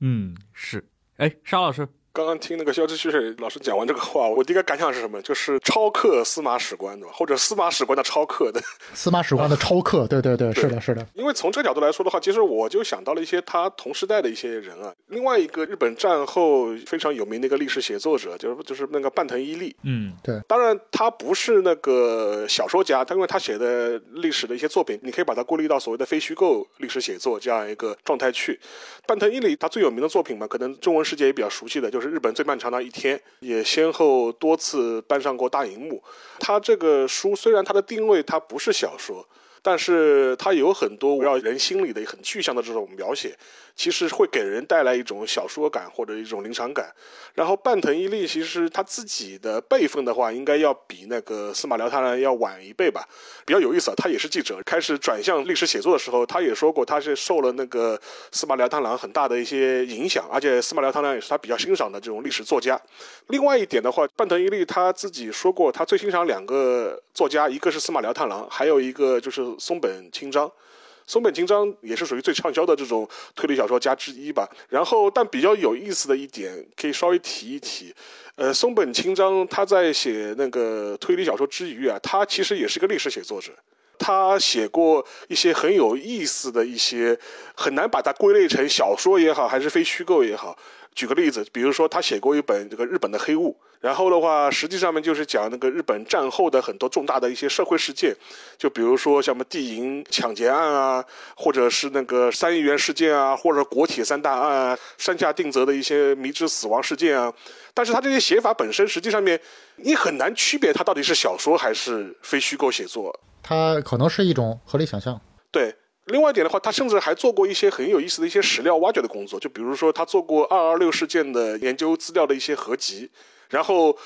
嗯，是。哎，沙老师。刚刚听那个萧之旭老师讲完这个话，我第一个感想是什么？就是超克司马史官，或者司马史官的超克的，司马史官的超克，对对对，是的，是的。因为从这个角度来说的话，其实我就想到了一些他同时代的一些人啊。另外一个日本战后非常有名的一个历史写作者，就是那个半藤伊力。嗯，对。当然他不是那个小说家，但因为他写的历史的一些作品，你可以把它过滤到所谓的非虚构历史写作这样一个状态去。半藤伊力他最有名的作品嘛，可能中文世界也比较熟悉的，就是日本最漫长的一天，也先后多次搬上过大荧幕。他这个书虽然他的定位它不是小说，但是它有很多围绕人心里的很具象的这种描写，其实会给人带来一种小说感或者一种临场感。然后半藤伊力其实他自己的辈分的话，应该要比那个司马辽太郎要晚一辈吧。比较有意思啊，他也是记者，开始转向历史写作的时候，他也说过他是受了那个司马辽太郎很大的一些影响，而且司马辽太郎也是他比较欣赏的这种历史作家。另外一点的话，半藤伊力他自己说过，他最欣赏两个作家，一个是司马辽太郎，还有一个就是松本清张。松本清张也是属于最畅销的这种推理小说家之一吧。然后但比较有意思的一点可以稍微提一提，松本清张他在写那个推理小说之余啊，他其实也是个历史写作者。他写过一些很有意思的一些，很难把它归类成小说也好还是非虚构也好。举个例子，比如说他写过一本这个日本的黑雾，然后的话实际上面就是讲那个日本战后的很多重大的一些社会事件，就比如说像什么地银抢劫案啊，或者是那个三亿元事件啊，或者国铁三大案啊，山下定则的一些迷之死亡事件啊。但是他这些写法本身实际上面你很难区别他到底是小说还是非虚构写作，它可能是一种合理想象。对，另外一点的话，他甚至还做过一些很有意思的一些史料挖掘的工作，就比如说他做过226事件的研究资料的一些合集，然后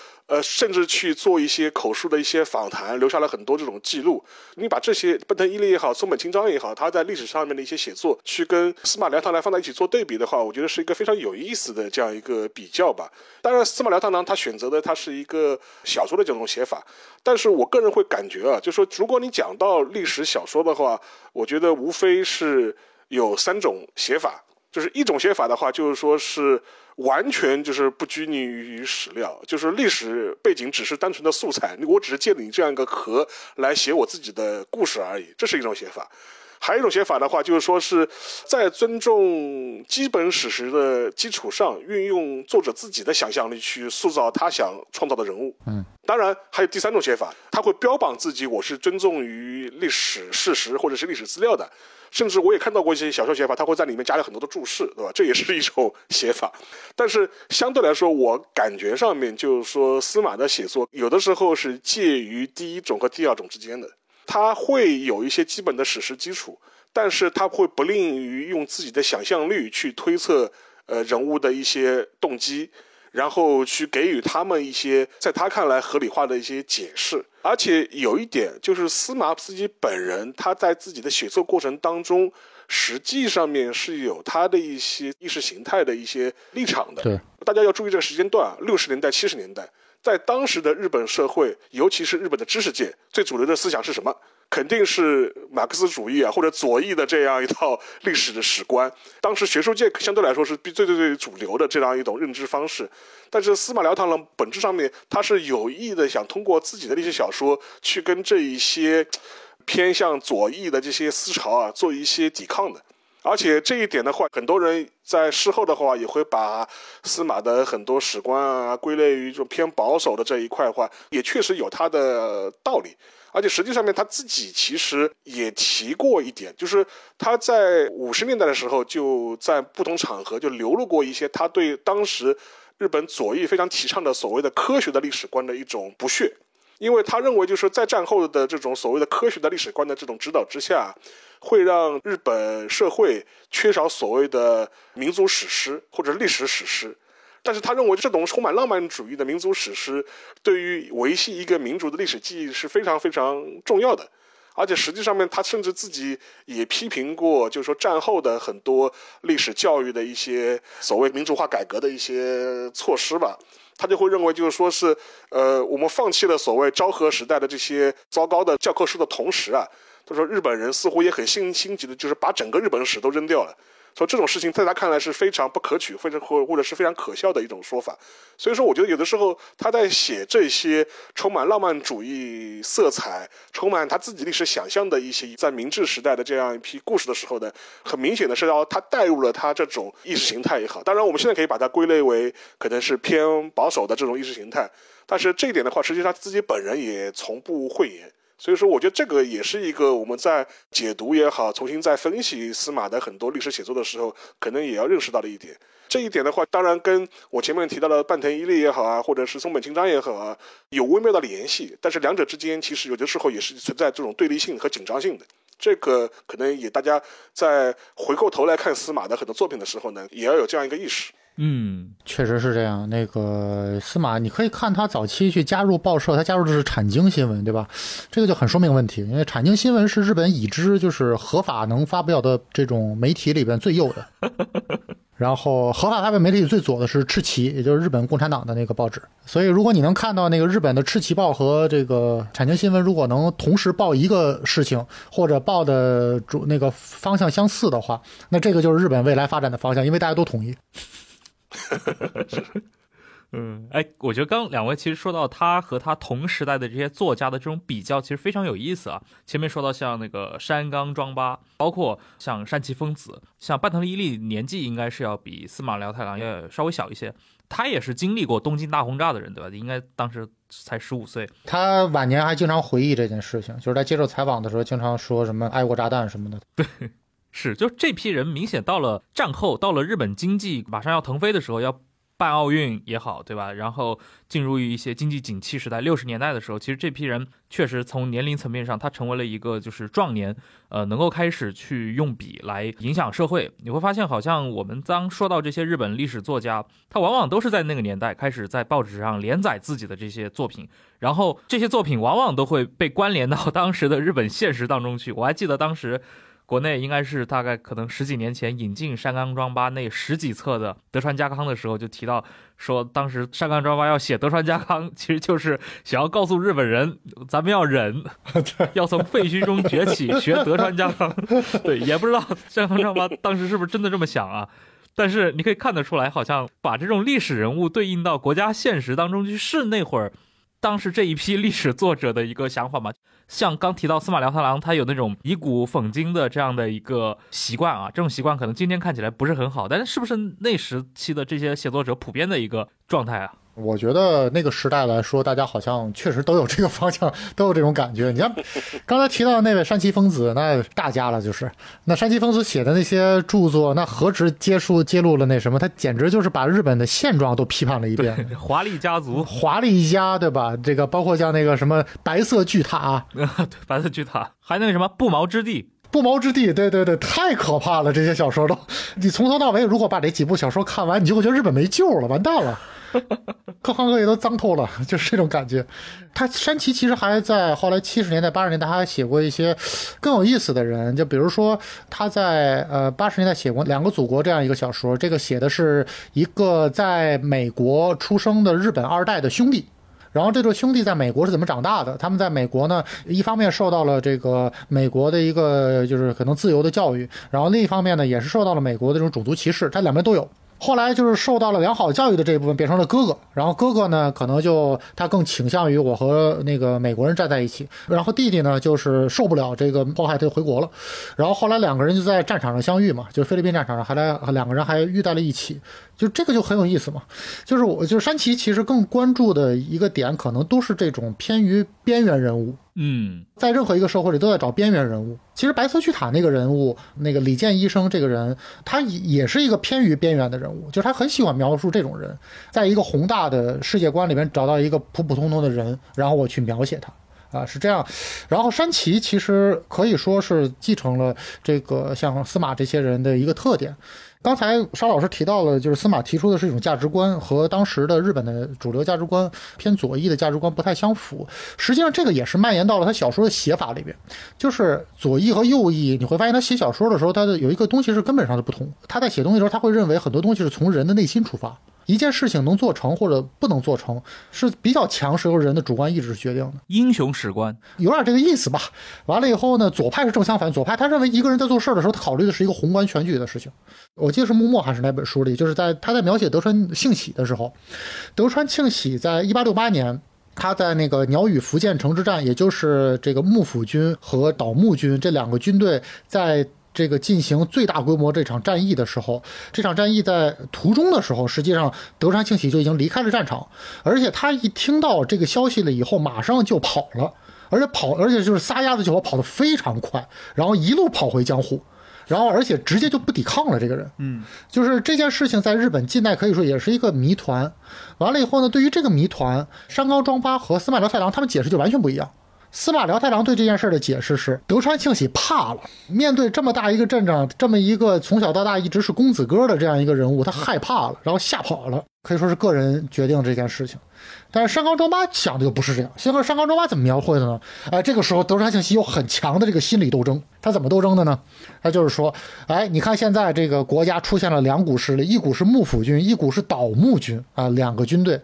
甚至去做一些口述的一些访谈，留下了很多这种记录。你把这些半藤伊力也好，松本清张也好，他在历史上面的一些写作去跟司马辽太郎放在一起做对比的话，我觉得是一个非常有意思的这样一个比较吧。当然司马辽太郎他选择的他是一个小说的这种写法，但是我个人会感觉啊，就是说如果你讲到历史小说的话，我觉得无非是有三种写法。就是一种写法的话，就是说是完全就是不拘泥于史料，就是历史背景只是单纯的素材，我只是借你这样一个壳来写我自己的故事而已，这是一种写法。还有一种写法的话，就是说是在尊重基本史实的基础上，运用作者自己的想象力去塑造他想创造的人物。嗯，当然还有第三种写法，他会标榜自己我是尊重于历史事实或者是历史资料的，甚至我也看到过一些小说写法，他会在里面加了很多的注释，对吧？这也是一种写法。但是相对来说，我感觉上面就是说司马的写作有的时候是介于第一种和第二种之间的。他会有一些基本的史实基础，但是他会不吝于用自己的想象力去推测人物的一些动机，然后去给予他们一些在他看来合理化的一些解释。而且有一点就是司马自己本人，他在自己的写作过程当中实际上面是有他的一些意识形态的一些立场的。对，大家要注意这个时间段，60年代70年代在当时的日本社会，尤其是日本的知识界，最主流的思想是什么？肯定是马克思主义啊，或者左翼的这样一套历史的史观。当时学术界相对来说是最主流的这样一种认知方式。但是司马辽太郎本质上面，他是有意的想通过自己的历史小说，去跟这一些偏向左翼的这些思潮啊，做一些抵抗的。而且这一点的话，很多人在事后的话也会把司马的很多史观啊归类于一种偏保守的这一块的话，也确实有他的道理。而且实际上面他自己其实也提过一点，就是他在50年代的时候就在不同场合就流露过一些他对当时日本左翼非常提倡的所谓的科学的历史观的一种不屑。因为他认为就是在战后的这种所谓的科学的历史观的这种指导之下，会让日本社会缺少所谓的民族史诗或者历史史诗。但是他认为这种充满浪漫主义的民族史诗对于维系一个民族的历史记忆是非常非常重要的。而且实际上面他甚至自己也批评过，就是说战后的很多历史教育的一些所谓民主化改革的一些措施吧，他就会认为就是说是我们放弃了所谓昭和时代的这些糟糕的教科书的同时啊，他说日本人似乎也很心急的就是把整个日本史都扔掉了，所以这种事情在他看来是非常不可取，非常或者是非常可笑的一种说法。所以说我觉得有的时候他在写这些充满浪漫主义色彩，充满他自己历史想象的一些在明治时代的这样一批故事的时候呢，很明显的是要他带入了他这种意识形态也好，当然我们现在可以把它归类为可能是偏保守的这种意识形态，但是这一点的话实际上自己本人也从不讳言。所以说我觉得这个也是一个我们在解读也好，重新在分析司马的很多历史写作的时候可能也要认识到的一点。这一点的话当然跟我前面提到的半藤伊力也好啊，或者是松本清张也好啊，有微妙的联系，但是两者之间其实有的时候也是存在这种对立性和紧张性的。这个可能也大家在回过头来看司马的很多作品的时候呢，也要有这样一个意识。嗯，确实是这样。那个司马，你可以看他早期去加入报社，他加入的是产经新闻，对吧？这个就很说明问题，因为产经新闻是日本已知就是合法能发表的这种媒体里边最右的。然后合法发表媒体最左的是赤旗，也就是日本共产党的那个报纸。所以如果你能看到那个日本的赤旗报和这个产经新闻如果能同时报一个事情，或者报的那个方向相似的话，那这个就是日本未来发展的方向，因为大家都统一。嗯，哎，我觉得刚两位其实说到他和他同时代的这些作家的这种比较，其实非常有意思啊。前面说到像那个山冈庄八，包括像山崎丰子，像半藤伊力年纪应该是要比司马辽太郎要稍微小一些，他也是经历过东京大轰炸的人，对吧？应该当时才15岁。他晚年还经常回忆这件事情，就是在接受采访的时候经常说什么爱过炸弹什么的。对。是，就这批人明显到了战后，到了日本经济马上要腾飞的时候，要办奥运也好，对吧？然后进入一些经济景气时代，60年代的时候，其实这批人确实从年龄层面上，他成为了一个就是壮年，能够开始去用笔来影响社会。你会发现，好像我们当说到这些日本历史作家，他往往都是在那个年代开始在报纸上连载自己的这些作品。然后这些作品往往都会被关联到当时的日本现实当中去。我还记得当时国内应该是大概可能10几年前引进山冈庄八那10几册的德川家康的时候，就提到说当时山冈庄八要写德川家康，其实就是想要告诉日本人咱们要忍，要从废墟中崛起，学德川家康。对，也不知道山冈庄八当时是不是真的这么想啊，但是你可以看得出来，好像把这种历史人物对应到国家现实当中去，是那会儿当时这一批历史作者的一个想法嘛。像刚提到司马辽太郎，他有那种以古讽今的这样的一个习惯啊，这种习惯可能今天看起来不是很好，但是是不是那时期的这些写作者普遍的一个状态啊？我觉得那个时代来说，大家好像确实都有这个方向，都有这种感觉。你像刚才提到那位山崎丰子，那大家了，就是那山崎丰子写的那些著作，那何止揭露了那什么，他简直就是把日本的现状都批判了一遍。华丽家族，华丽一家，对吧？这个包括像那个什么白色巨塔，对，白色巨塔，还那个什么不毛之地。不毛之地，对对对，太可怕了！这些小说都，你从头到尾，如果把这几部小说看完，你就会觉得日本没救了，完蛋了，各行各业都脏透了，就是这种感觉。他山崎其实还在后来70年代、80年代，他还写过一些更有意思的人，就比如说他在80年代写过《两个祖国》这样一个小说，这个写的是一个在美国出生的日本二代的兄弟。然后这对兄弟在美国是怎么长大的？他们在美国呢，一方面受到了这个美国的一个就是可能自由的教育，然后另一方面呢，也是受到了美国的这种种族歧视，它两边都有。后来就是受到了良好教育的这一部分变成了哥哥，然后哥哥呢可能就他更倾向于我和那个美国人站在一起，然后弟弟呢就是受不了这个迫害，他就回国了。然后后来两个人就在战场上相遇嘛，就是菲律宾战场上，还来两个人还遇到了一起，就这个就很有意思嘛。就是山崎其实更关注的一个点，可能都是这种偏于边缘人物。嗯，在任何一个社会里都在找边缘人物。其实白色巨塔那个人物，那个李健医生这个人，他也是一个偏于边缘的人物，就是他很喜欢描述这种人，在一个宏大的世界观里面找到一个普普通通的人，然后我去描写他。啊，是这样。然后山崎其实可以说是继承了这个像司马这些人的一个特点，刚才沙老师提到了，就是司马提出的是一种价值观，和当时的日本的主流价值观偏左翼的价值观不太相符。实际上这个也是蔓延到了他小说的写法里边，就是左翼和右翼，你会发现他写小说的时候，他的有一个东西是根本上的不同。他在写东西的时候，他会认为很多东西是从人的内心出发，一件事情能做成或者不能做成，是比较强是由人的主观意志决定的。英雄史观有点这个意思吧。完了以后呢，左派是正相反，左派他认为一个人在做事的时候，他考虑的是一个宏观全局的事情。我记得是幕末还是哪本书里，就是在他在描写德川庆喜的时候，德川庆喜在1868年，他在那个鸟羽伏见城之战，也就是这个幕府军和倒幕军这两个军队在这个进行最大规模这场战役的时候，这场战役在途中的时候，实际上德川庆喜就已经离开了战场，而且他一听到这个消息了以后，马上就跑了，而且就是撒丫子就跑得非常快，然后一路跑回江户。然后，而且直接就不抵抗了这个人，就是这件事情在日本近代可以说也是一个谜团。完了以后呢，对于这个谜团，山冈庄八和司马辽太郎他们解释就完全不一样。司马辽太郎对这件事的解释是，德川庆喜怕了，面对这么大一个阵仗，这么一个从小到大一直是公子哥的这样一个人物，他害怕了，然后吓跑了，可以说是个人决定这件事情。但是山冈庄八想的就不是这样，先说山冈庄八怎么描绘的呢？哎，这个时候德川庆喜有很强的这个心理斗争，他怎么斗争的呢？他就是说，哎，你看现在这个国家出现了两股势力，一股是幕府军，一股是倒幕军啊，两个军队。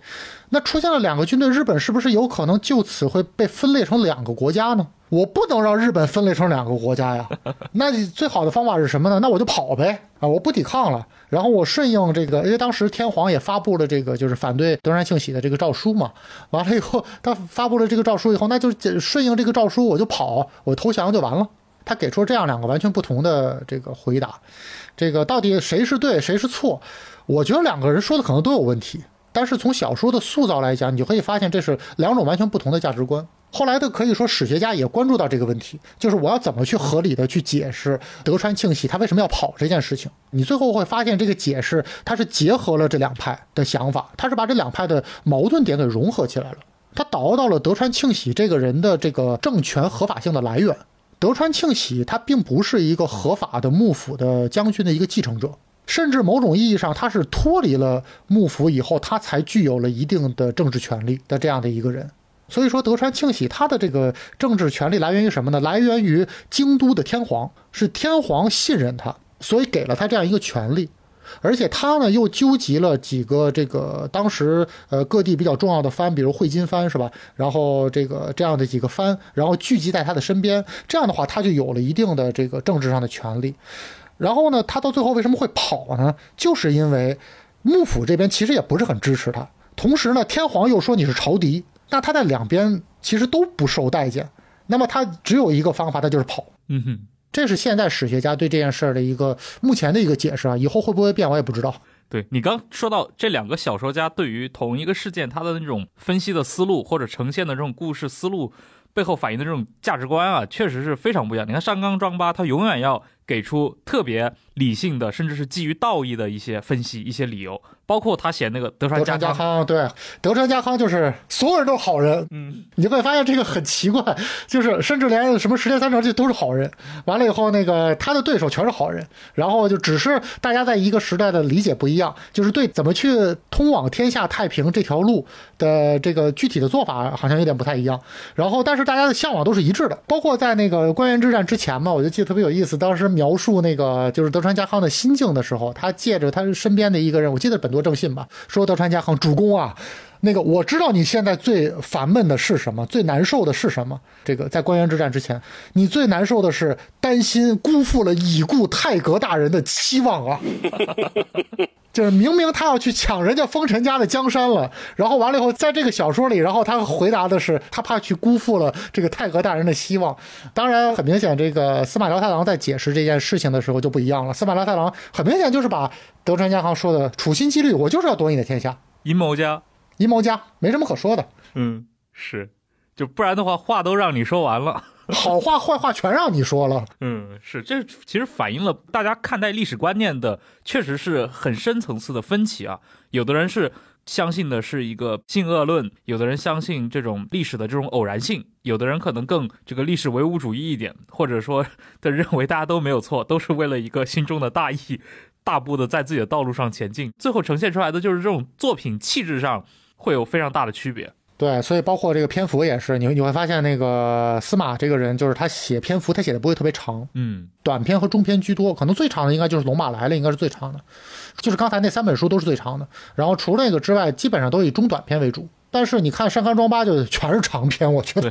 那出现了两个军队，日本是不是有可能就此会被分裂成两个国家呢？我不能让日本分裂成两个国家呀。那最好的方法是什么呢？那我就跑呗，啊，我不抵抗了。然后我顺应这个，因为当时天皇也发布了这个就是反对德川庆喜的这个诏书嘛。完了以后，他发布了这个诏书以后，那就顺应这个诏书，我就跑，我投降就完了。他给出这样两个完全不同的这个回答，这个到底谁是对谁是错？我觉得两个人说的可能都有问题。但是从小说的塑造来讲，你就可以发现这是两种完全不同的价值观。后来的可以说史学家也关注到这个问题，就是我要怎么去合理的去解释德川庆喜他为什么要跑这件事情。你最后会发现这个解释它是结合了这两派的想法，它是把这两派的矛盾点给融合起来了，它导到了德川庆喜这个人的这个政权合法性的来源。德川庆喜他并不是一个合法的幕府的将军的一个继承者，甚至某种意义上他是脱离了幕府以后他才具有了一定的政治权利的这样的一个人。所以说德川庆喜他的这个政治权力来源于什么呢？来源于京都的天皇，是天皇信任他，所以给了他这样一个权力。而且他呢又纠集了几个这个当时各地比较重要的藩，比如会津藩是吧，然后这个这样的几个藩，然后聚集在他的身边，这样的话他就有了一定的这个政治上的权力。然后呢他到最后为什么会跑呢？就是因为幕府这边其实也不是很支持他，同时呢天皇又说你是朝敌，那他在两边其实都不受待见，那么他只有一个方法，他就是跑。这是现代史学家对这件事儿的一个目前的一个解释啊，以后会不会变我也不知道。对，你刚说到这两个小说家对于同一个事件他的那种分析的思路或者呈现的这种故事思路背后反映的这种价值观啊，确实是非常不一样。你看山冈庄八他永远要给出特别理性的甚至是基于道义的一些分析一些理由，包括他写那个德川家康。对，德川家康就是所有人都是好人，你就会发现这个很奇怪，就是甚至连什么石田三成这都是好人，完了以后那个他的对手全是好人，然后就只是大家在一个时代的理解不一样，就是对怎么去通往天下太平这条路的这个具体的做法好像有点不太一样，然后但是大家的向往都是一致的。包括在那个官员之战之前嘛，我就记得特别有意思，当时描述那个就是德川家康的心境的时候，他借着他身边的一个人，我记得本多正信吧，说德川家康主公啊，那个我知道你现在最烦闷的是什么，最难受的是什么，这个在官员之战之前你最难受的是担心辜负了已故太阁大人的期望啊。就是明明他要去抢人家丰臣家的江山了，然后完了以后在这个小说里，然后他回答的是他怕去辜负了这个太阁大人的希望。当然很明显这个司马辽太郎在解释这件事情的时候就不一样了，司马辽太郎很明显就是把德川家康说的处心积虑，我就是要夺你的天下，阴谋家没什么可说的。是，就不然的话话都让你说完了，好话坏话全让你说了。是，这其实反映了大家看待历史观念的确实是很深层次的分歧啊。有的人是相信的是一个性恶论，有的人相信这种历史的这种偶然性，有的人可能更这个历史唯物主义一点，或者说的认为大家都没有错，都是为了一个心中的大义大步的在自己的道路上前进，最后呈现出来的就是这种作品气质上会有非常大的区别。对，所以包括这个篇幅也是，你会发现那个司马这个人，就是他写篇幅他写的不会特别长，嗯，短篇和中篇居多，可能最长的应该就是《龙马来了》，应该是最长的，就是刚才那三本书都是最长的。然后除了那个之外，基本上都以中短篇为主。但是你看《山冈庄八》就全是长篇，我觉得。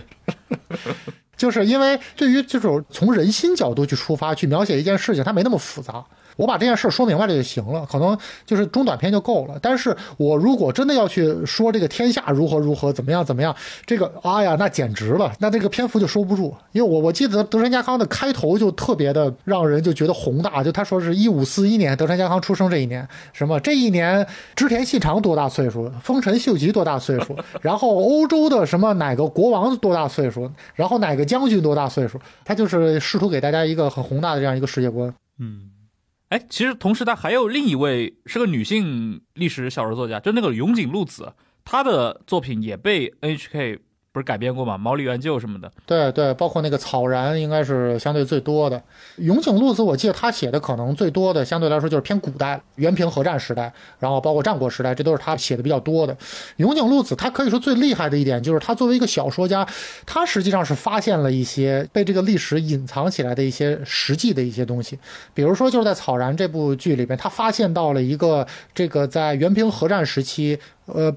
就是因为对于这种从人心角度去出发去描写一件事情，它没那么复杂，我把这件事说明白了就行了，可能就是中短篇就够了。但是我如果真的要去说这个天下如何如何怎么样怎么样，这个哎呀那简直了，那这个篇幅就收不住。因为我记得德川家康的开头就特别的让人就觉得宏大，就他说是1541年德川家康出生这一年，什么这一年织田信长多大岁数，丰臣秀吉多大岁数，然后欧洲的什么哪个国王多大岁数，然后哪个将军多大岁数，他就是试图给大家一个很宏大的这样一个世界观。嗯，哎，其实同时他还有另一位是个女性历史小说作家，就那个永井路子，她的作品也被 NHK 不是改编过嘛，《毛利元就》什么的。对对，包括那个《草然》应该是相对最多的。永井路子我记得她写的可能最多的，相对来说就是偏古代，源平和战时代，然后包括战国时代，这都是她写的比较多的。永井路子她可以说最厉害的一点就是她作为一个小说家，她实际上是发现了一些被这个历史隐藏起来的一些实际的一些东西。比如说就是在《草然》这部剧里面，她发现到了一个这个在源平和战时期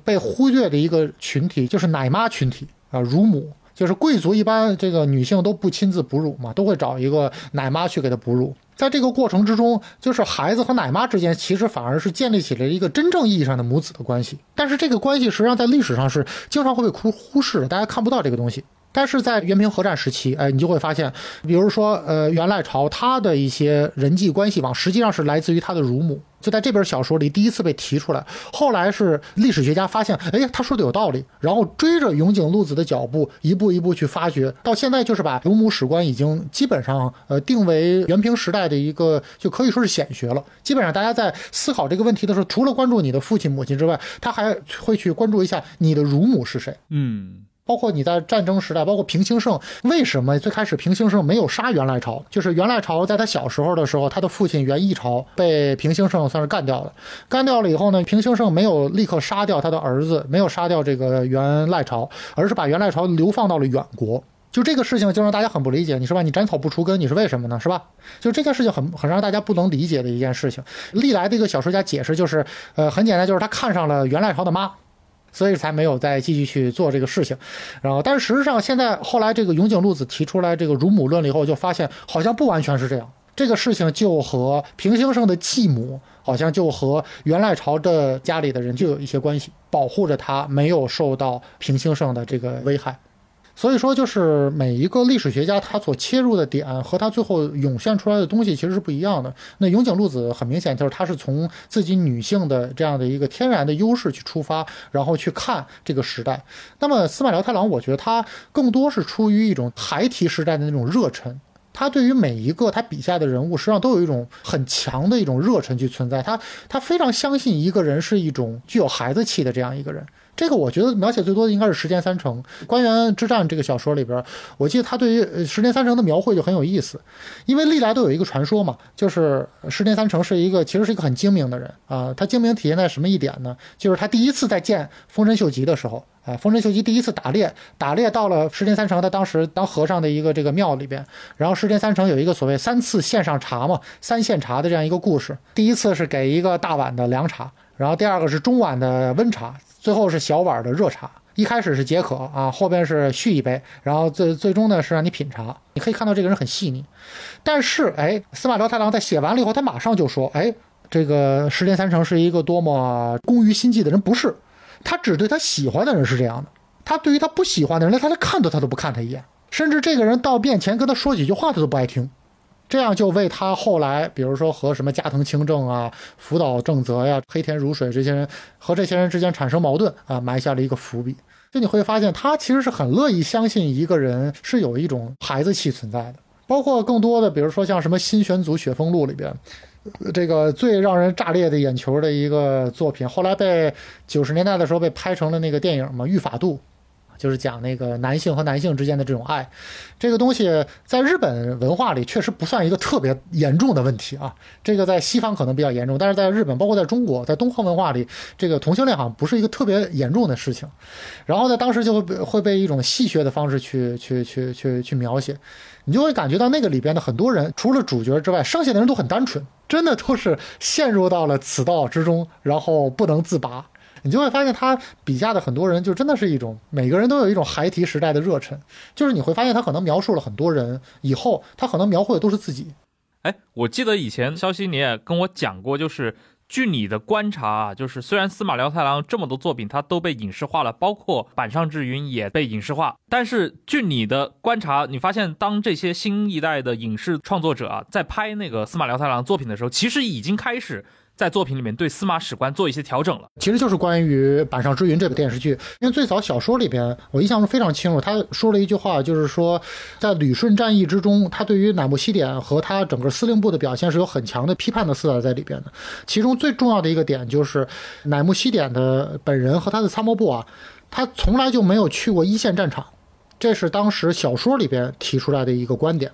被忽略的一个群体，就是奶妈群体啊，乳母。就是贵族一般这个女性都不亲自哺乳嘛，都会找一个奶妈去给她哺乳。在这个过程之中，就是孩子和奶妈之间其实反而是建立起了一个真正意义上的母子的关系。但是这个关系实际上在历史上是经常会被忽视的，大家看不到这个东西。但是在源平和战时期，哎，你就会发现，比如说源赖朝他的一些人际关系网实际上是来自于他的乳母。就在这本小说里第一次被提出来，后来是历史学家发现，哎，他说的有道理，然后追着永井路子的脚步一步一步去发掘，到现在就是把乳母史观已经基本上定为源平时代的一个就可以说是显学了。基本上大家在思考这个问题的时候，除了关注你的父亲母亲之外，他还会去关注一下你的乳母是谁。嗯，包括你在战争时代，包括平兴盛，为什么最开始平兴盛没有杀源赖朝？就是源赖朝在他小时候的时候，他的父亲源义朝被平兴盛算是干掉了。干掉了以后呢，平兴盛没有立刻杀掉他的儿子，没有杀掉这个源赖朝，而是把源赖朝流放到了远国。就这个事情就让大家很不理解，你是吧？你斩草不除根，你是为什么呢？是吧？就这件事情很让大家不能理解的一件事情。历来的一个小说家解释就是，很简单，就是他看上了源赖朝的妈。所以才没有再继续去做这个事情。然后但是实际上现在后来这个永井路子提出来这个乳母论了以后，就发现好像不完全是这样，这个事情就和平兴盛的继母好像就和源赖朝的家里的人就有一些关系，保护着他没有受到平兴盛的这个危害。所以说就是每一个历史学家他所切入的点和他最后涌现出来的东西其实是不一样的。那永井路子很明显就是他是从自己女性的这样的一个天然的优势去出发，然后去看这个时代。那么司马辽太郎我觉得他更多是出于一种孩提时代的那种热忱，他对于每一个他笔下的人物实际上都有一种很强的一种热忱去存在，他非常相信一个人是一种具有孩子气的这样一个人。这个我觉得描写最多的应该是《石田三成》。官员之战这个小说里边，我记得他对于石田三成的描绘就很有意思，因为历来都有一个传说嘛，就是石田三成是一个其实是一个很精明的人啊。他精明体现在什么一点呢？就是他第一次在见丰臣秀吉的时候，啊，丰臣秀吉第一次打猎到了石田三成他当时当和尚的一个这个庙里边，然后石田三成有一个所谓3次献上茶嘛，3献茶的这样一个故事。第一次是给一个大碗的凉茶，然后第2个是中碗的温茶，最后是小碗的热茶。一开始是解渴啊，后边是续一杯，然后最终呢是让你品茶。你可以看到这个人很细腻，但是哎，司马辽太郎在写完了以后，他马上就说，哎，这个石田三成是一个多么工于心计的人，不是，他只对他喜欢的人是这样的，他对于他不喜欢的人，他连看都他都不看他一眼，甚至这个人到面前跟他说几句话他都不爱听。这样就为他后来比如说和什么加藤清正啊、福岛正则呀、黑田如水这些人和这些人之间产生矛盾啊，埋下了一个伏笔。就你会发现他其实是很乐意相信一个人是有一种孩子气存在的。包括更多的比如说像什么新选组雪峰录里边，这个最让人炸裂的眼球的一个作品，后来被90年代的时候被拍成了那个电影嘛，《御法度》。就是讲那个男性和男性之间的这种爱。这个东西在日本文化里确实不算一个特别严重的问题啊，这个在西方可能比较严重，但是在日本包括在中国在东方文化里，这个同性恋好像不是一个特别严重的事情，然后在当时就会被一种戏谑的方式去描写，你就会感觉到那个里边的很多人除了主角之外，剩下的人都很单纯，真的都是陷入到了此道之中然后不能自拔。你就会发现他笔下的很多人就真的是一种每个人都有一种孩提时代的热忱，就是你会发现他可能描述了很多人以后，他可能描绘的都是自己。哎，我记得以前肖西你也跟我讲过，就是据你的观察啊，就是虽然司马辽太郎这么多作品他都被影视化了，包括坂上智云也被影视化，但是据你的观察，你发现当这些新一代的影视创作者啊，在拍那个司马辽太郎作品的时候，其实已经开始在作品里面对司马史观做一些调整了。其实就是关于坂上之云这部电视剧，因为最早小说里边我印象中非常清楚，他说了一句话，就是说在旅顺战役之中，他对于乃木希典和他整个司令部的表现是有很强的批判的色彩在里边的。其中最重要的一个点就是乃木希典的本人和他的参谋部啊，他从来就没有去过一线战场，这是当时小说里边提出来的一个观点。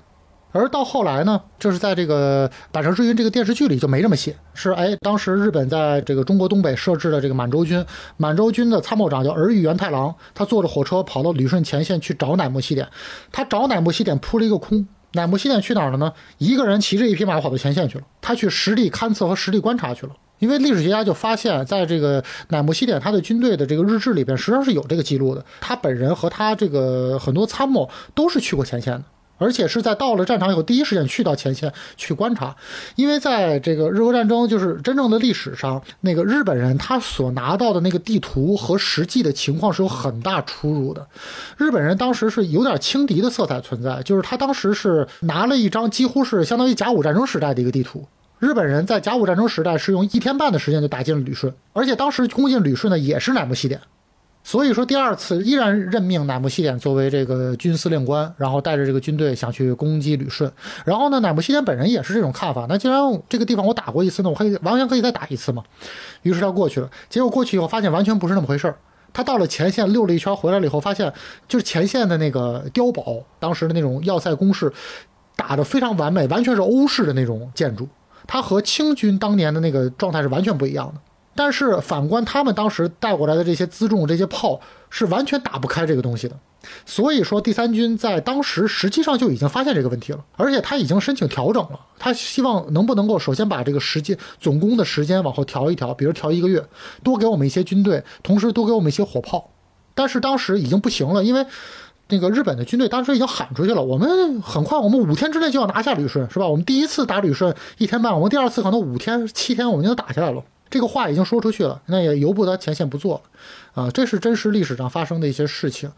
而到后来呢，就是在这个坂上智云这个电视剧里就没这么写，是哎，当时日本在这个中国东北设置了这个满洲军，满洲军的参谋长叫儿玉源太郎，他坐着火车跑到旅顺前线去找乃木希典，他找乃木希典扑了一个空，乃木希典去哪儿了呢？一个人骑着一匹马跑到前线去了，他去实地勘测和实地观察去了。因为历史学家就发现在这个乃木希典他的军队的这个日志里边实际上是有这个记录的，他本人和他这个很多参谋都是去过前线的，而且是在到了战场以后第一时间去到前线去观察。因为在这个日俄战争就是真正的历史上，那个日本人他所拿到的那个地图和实际的情况是有很大出入的。日本人当时是有点轻敌的色彩存在，就是他当时是拿了一张几乎是相当于甲午战争时代的一个地图。日本人在甲午战争时代是用1天半的时间就打进了旅顺，而且当时攻进旅顺的也是乃木希典。所以说第二次依然任命乃木希典作为这个军司令官，然后带着这个军队想去攻击旅顺。然后呢，乃木希典本人也是这种看法，那既然这个地方我打过一次呢，我可以完全可以再打一次嘛。于是他过去了，结果过去以后发现完全不是那么回事儿。他到了前线溜了一圈回来了以后，发现就是前线的那个碉堡，当时的那种要塞工事打得非常完美，完全是欧式的那种建筑，它和清军当年的那个状态是完全不一样的。但是反观他们当时带过来的这些辎重这些炮是完全打不开这个东西的，所以说第三军在当时实际上就已经发现这个问题了，而且他已经申请调整了，他希望能不能够首先把这个时间总攻的时间往后调一调，比如调1个月，多给我们一些军队，同时多给我们一些火炮。但是当时已经不行了，因为那个日本的军队当时已经喊出去了，我们很快，我们5天之内就要拿下旅顺，是吧？我们第一次打旅顺1天半，我们第二次可能5天7天我们就能打下来了。这个话已经说出去了，那也由不得前线不做了啊！这是真实历史上发生的一些事情。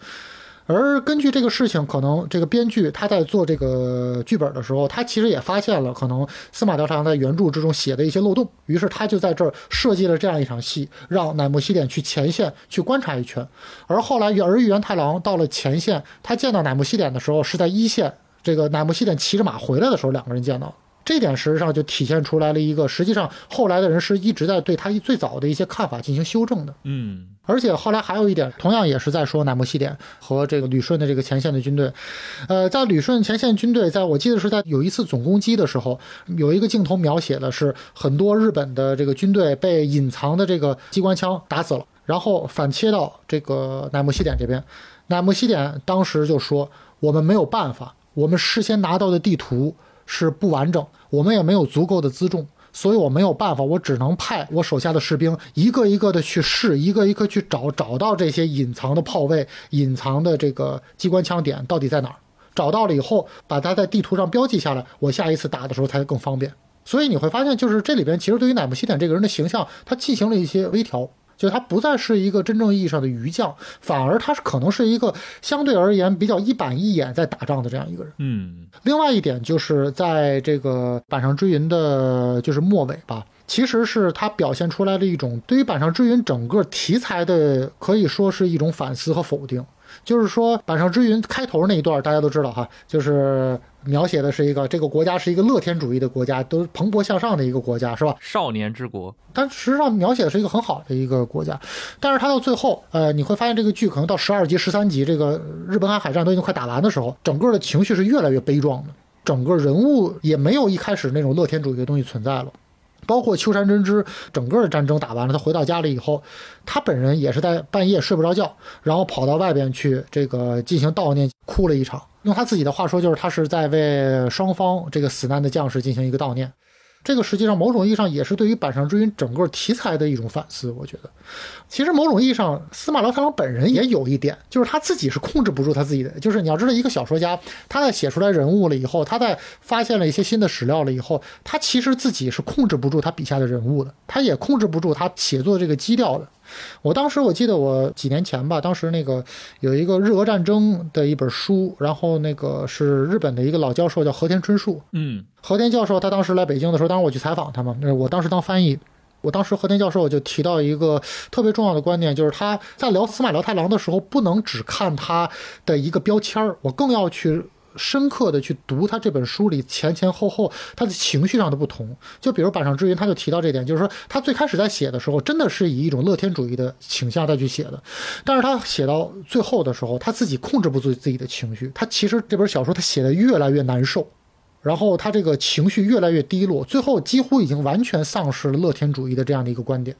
而根据这个事情，可能这个编剧他在做这个剧本的时候，他其实也发现了可能司马辽太郎在原著之中写的一些漏洞，于是他就在这儿设计了这样一场戏，让乃木希典去前线去观察一圈。而后来儿玉源太郎到了前线，他见到乃木希典的时候是在1线，这个乃木希典骑着马回来的时候，2个人见到。这点实际上就体现出来了一个，实际上后来的人是一直在对他最早的一些看法进行修正的。嗯，而且后来还有一点，同样也是在说乃木希典和这个旅顺的这个前线的军队。在旅顺前线军队，在我记得是在有一次总攻击的时候，有一个镜头描写的是很多日本的这个军队被隐藏的这个机关枪打死了，然后反切到这个乃木希典这边。乃木希典当时就说：“我们没有办法，我们事先拿到的地图是不完整，我们也没有足够的辎重，所以我没有办法，我只能派我手下的士兵一个一个的去试，一个一个去找到这些隐藏的炮位，隐藏的这个机关枪点到底在哪儿。找到了以后，把它在地图上标记下来，我下一次打的时候才更方便。”所以你会发现，就是这里边其实对于乃木希典这个人的形象，他进行了一些微调，就他不再是一个真正意义上的鱼将，反而他是可能是一个相对而言比较一板一眼在打仗的这样一个人。嗯，另外一点就是在这个坂上之云的就是末尾吧，其实是他表现出来的一种对于坂上之云整个题材的可以说是一种反思和否定。就是说坂上之云开头那一段大家都知道哈，就是描写的是一个这个国家是一个乐天主义的国家，都是蓬勃向上的一个国家，是吧？少年之国，但实际上描写的是一个很好的一个国家。但是它到最后，你会发现这个剧可能到12集、13集，这个日本海战都已经快打完的时候，整个的情绪是越来越悲壮的，整个人物也没有一开始那种乐天主义的东西存在了。包括秋山真知，整个的战争打完了，他回到家里以后，他本人也是在半夜睡不着觉，然后跑到外边去这个进行悼念，哭了一场。用他自己的话说，就是他是在为双方这个死难的将士进行一个悼念。这个实际上某种意义上也是对于坂上追云整个题材的一种反思。我觉得其实某种意义上司马辽太郎本人也有一点，就是他自己是控制不住他自己的，就是你要知道一个小说家他在写出来人物了以后，他在发现了一些新的史料了以后，他其实自己是控制不住他笔下的人物的，他也控制不住他写作这个基调的。我记得我几年前吧，当时那个有一个日俄战争的一本书，然后那个是日本的一个老教授叫和田春树，和田教授他当时来北京的时候，当时我去采访他嘛，我当时当翻译，我当时和田教授就提到一个特别重要的观点，就是他在聊司马辽太郎的时候，不能只看他的一个标签，我更要去深刻的去读他这本书里前后他的情绪上的不同。就比如坂上追云他就提到这点，就是说他最开始在写的时候真的是以一种乐天主义的倾向再去写的，但是他写到最后的时候，他自己控制不住自己的情绪，他其实这本小说他写的越来越难受，然后他这个情绪越来越低落，最后几乎已经完全丧失了乐天主义的这样的一个观点。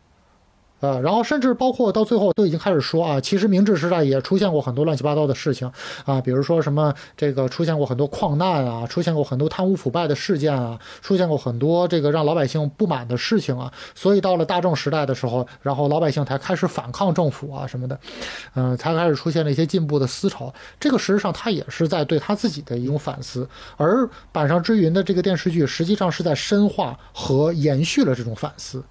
然后甚至包括到最后都已经开始说啊，其实明治时代也出现过很多乱七八糟的事情啊，比如说什么这个出现过很多矿难啊，出现过很多贪污腐败的事件啊，出现过很多这个让老百姓不满的事情啊，所以到了大正时代的时候，然后老百姓才开始反抗政府啊什么的，才开始出现了一些进步的思潮。这个实际上他也是在对他自己的一种反思，而坂上追云的这个电视剧实际上是在深化和延续了这种反思。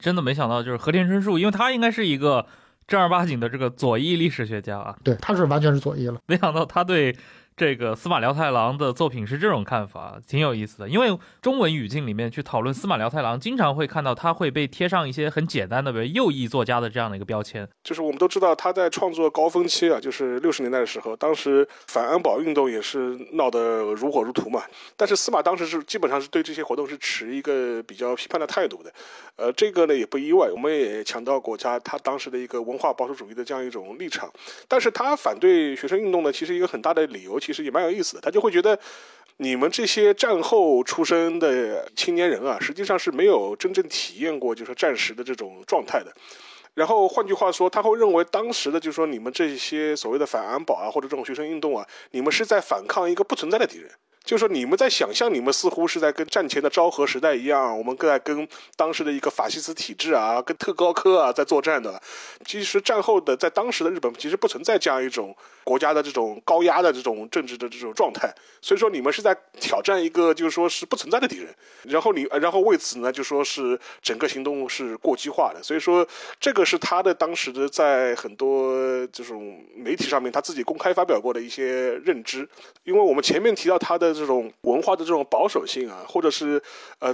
真的没想到，就是和田春树，因为他应该是一个正儿八经的这个左翼历史学家啊，对，他是完全是左翼了。没想到他对这个司马辽太郎的作品是这种看法，挺有意思的。因为中文语境里面去讨论司马辽太郎，经常会看到他会被贴上一些很简单的，比如右翼作家的这样的一个标签。就是我们都知道他在创作高峰期啊，就是60年代的时候，当时反安保运动也是闹得如火如荼嘛。但是司马当时是基本上是对这些活动是持一个比较批判的态度的。这个呢也不意外，我们也强调过他当时的一个文化保守主义的这样一种立场。但是他反对学生运动呢，其实一个很大的理由。其实也蛮有意思的，他就会觉得你们这些战后出生的青年人啊，实际上是没有真正体验过就是战时的这种状态的。然后换句话说，他会认为当时的就是说你们这些所谓的反安保啊，或者这种学生运动啊，你们是在反抗一个不存在的敌人。就是说你们在想象，你们似乎是在跟战前的昭和时代一样，我们在跟当时的一个法西斯体制啊，跟特高科啊在作战的。其实战后的在当时的日本其实不存在这样一种国家的这种高压的这种政治的这种状态，所以说你们是在挑战一个就是说是不存在的敌人，然后为此呢就说是整个行动是过激化的。所以说这个是他的当时的在很多这种媒体上面他自己公开发表过的一些认知。因为我们前面提到他的这种文化的这种保守性啊，或者是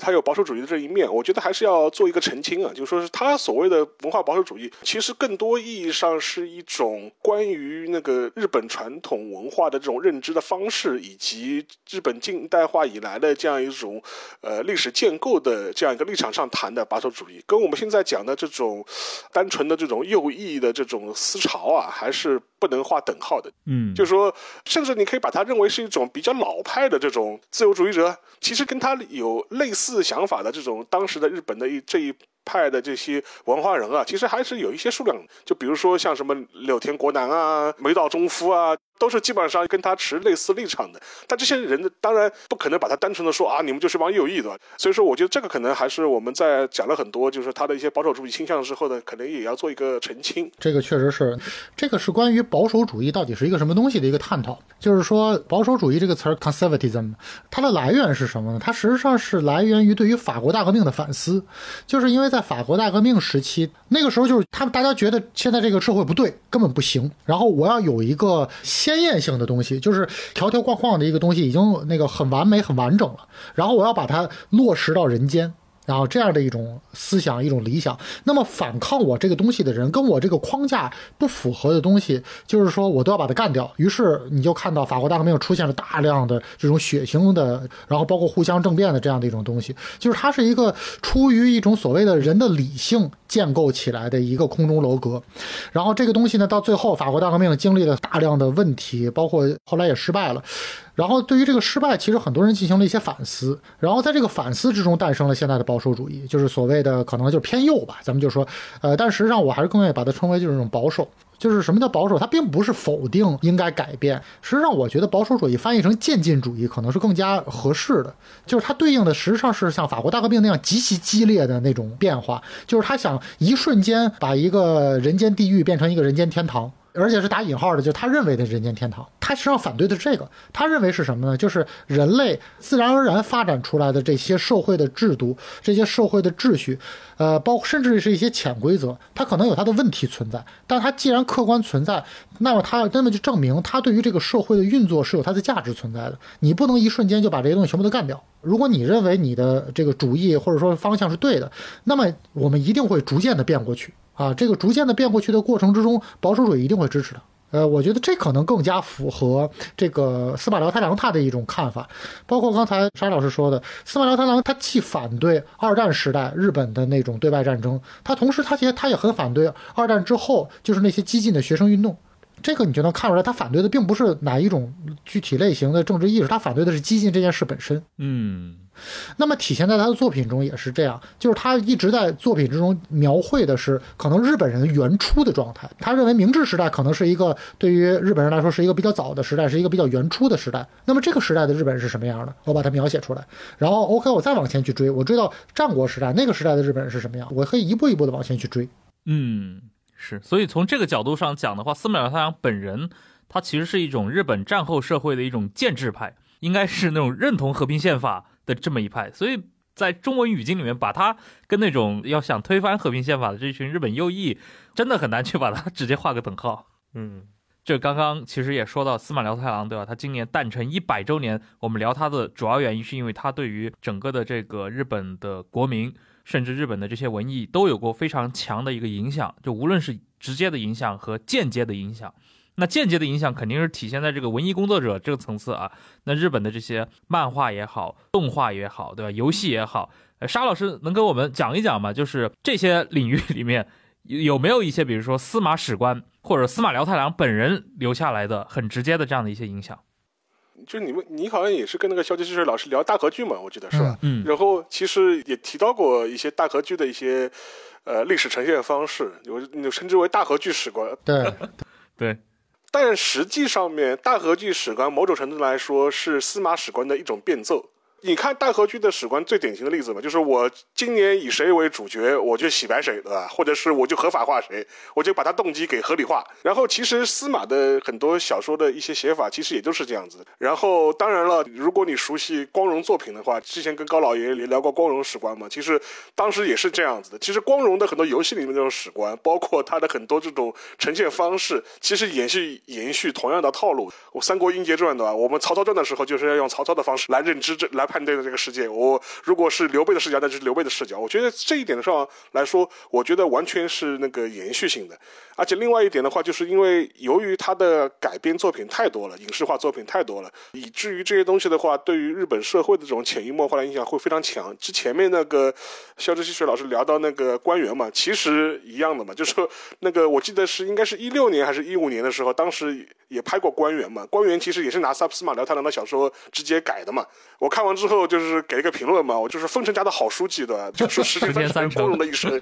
他有保守主义的这一面，我觉得还是要做一个澄清啊，就是说是他所谓的文化保守主义，其实更多意义上是一种关于那个日本传统文化的这种认知的方式，以及日本近代化以来的这样一种历史建构的这样一个立场上谈的保守主义，跟我们现在讲的这种单纯的这种右翼的这种思潮啊，还是不能划等号的。就是说甚至你可以把它认为是一种比较老派的这种自由主义者，其实跟他有类似想法的这种当时的日本的这一派的这些文化人啊，其实还是有一些数量，就比如说像什么柳田国男啊、梅岛忠夫啊，都是基本上跟他持类似立场的。但这些人当然不可能把他单纯的说啊，你们就是帮右翼的。所以说我觉得这个可能还是我们在讲了很多就是他的一些保守主义倾向之后呢，可能也要做一个澄清。这个确实是，这个是关于保守主义到底是一个什么东西的一个探讨。就是说保守主义这个词儿 conservatism， 它的来源是什么呢？它实际上是来源于对于法国大革命的反思。就是因为在法国大革命时期，那个时候就是他们大家觉得现在这个社会不对，根本不行，然后我要有一个鲜艳性的东西，就是条条框框的一个东西已经那个很完美很完整了，然后我要把它落实到人间。然后这样的一种思想，一种理想。那么反抗我这个东西的人，跟我这个框架不符合的东西，就是说我都要把它干掉。于是你就看到法国大革命出现了大量的这种血腥的，然后包括互相政变的这样的一种东西，就是它是一个出于一种所谓的人的理性建构起来的一个空中楼阁。然后这个东西呢，到最后法国大革命经历了大量的问题，包括后来也失败了。然后对于这个失败，其实很多人进行了一些反思，然后在这个反思之中诞生了现在的保守主义，就是所谓的可能就是偏右吧，咱们就说，但实际上我还是更愿意把它称为就是这种保守。就是什么叫保守？它并不是否定应该改变，实际上我觉得保守主义翻译成渐进主义可能是更加合适的，就是它对应的实际上是像法国大革命那样极其激烈的那种变化，就是他想一瞬间把一个人间地狱变成一个人间天堂，而且是打引号的，就是他认为的人间天堂。他实际上反对的是这个，他认为是什么呢？就是人类自然而然发展出来的这些社会的制度，这些社会的秩序，包括甚至是一些潜规则，它可能有它的问题存在，但它既然客观存在，那么就证明它对于这个社会的运作是有它的价值存在的。你不能一瞬间就把这些东西全部都干掉。如果你认为你的这个主义或者说方向是对的，那么我们一定会逐渐的变过去啊，这个逐渐的变过去的过程之中，保守主义一定会支持的。我觉得这可能更加符合这个司马辽太郎他的一种看法，包括刚才沙老师说的，司马辽太郎他既反对二战时代日本的那种对外战争，他同时他也很反对二战之后就是那些激进的学生运动。这个你就能看出来，他反对的并不是哪一种具体类型的政治意识，他反对的是激进这件事本身。那么体现在他的作品中也是这样，就是他一直在作品之中描绘的是可能日本人原初的状态。他认为明治时代可能是一个对于日本人来说是一个比较早的时代，是一个比较原初的时代。那么这个时代的日本是什么样的，我把它描写出来，然后 OK 我再往前去追，我追到战国时代，那个时代的日本人是什么样，我可以一步一步的往前去追。是，所以从这个角度上讲的话，司马辽太郎本人他其实是一种日本战后社会的一种建制派，应该是那种认同和平宪法的这么一派。所以在中文语境里面，把他跟那种要想推翻和平宪法的这群日本右翼，真的很难去把它直接画个等号。这刚刚其实也说到司马辽太郎，对吧？他今年诞辰100周年，我们聊他的主要原因是因为他对于整个的这个日本的国民，甚至日本的这些文艺都有过非常强的一个影响，就无论是直接的影响和间接的影响。那间接的影响肯定是体现在这个文艺工作者这个层次啊。那日本的这些漫画也好，动画也好，对吧？游戏也好，沙老师能跟我们讲一讲吗？就是这些领域里面有没有一些，比如说司马史观或者司马辽太郎本人留下来的很直接的这样的一些影响？就是你好像也是跟那个肖杰志老师聊大河剧嘛，我记得是吧？然后其实也提到过一些大河剧的一些历史呈现方式，有称之为大河剧史观。对。但实际上面，大河剧史观某种程度来说是司马史观的一种变奏。你看大河剧的史观最典型的例子嘛，就是我今年以谁为主角，我就洗白谁，对吧？或者是我就合法化谁，我就把他动机给合理化。然后其实司马的很多小说的一些写法其实也就是这样子。然后当然了，如果你熟悉光荣作品的话，之前跟高老爷聊过光荣史观嘛，其实当时也是这样子的。其实光荣的很多游戏里面这种史观，包括他的很多这种呈现方式，其实延续同样的套路。我《三国英杰传》的吧，我们曹操传的时候就是要用曹操的方式来认知来判断的这个世界，我如果是刘备的视角，那就是刘备的视角。我觉得这一点上来说，我觉得完全是那个延续性的。而且另外一点的话，就是因为由于他的改编作品太多了，影视化作品太多了，以至于这些东西的话，对于日本社会的这种潜移默化的影响会非常强。之前面那个肖志水老师聊到那个官员嘛，其实一样的嘛，就是那个我记得是应该是16年还是15年的时候，当时也拍过官员嘛。官员其实也是拿司马辽太郎的小说直接改的嘛。我看完之后就是给一个评论嘛，我就是丰臣家的好书记，对吧？就说10年30年光荣的一生。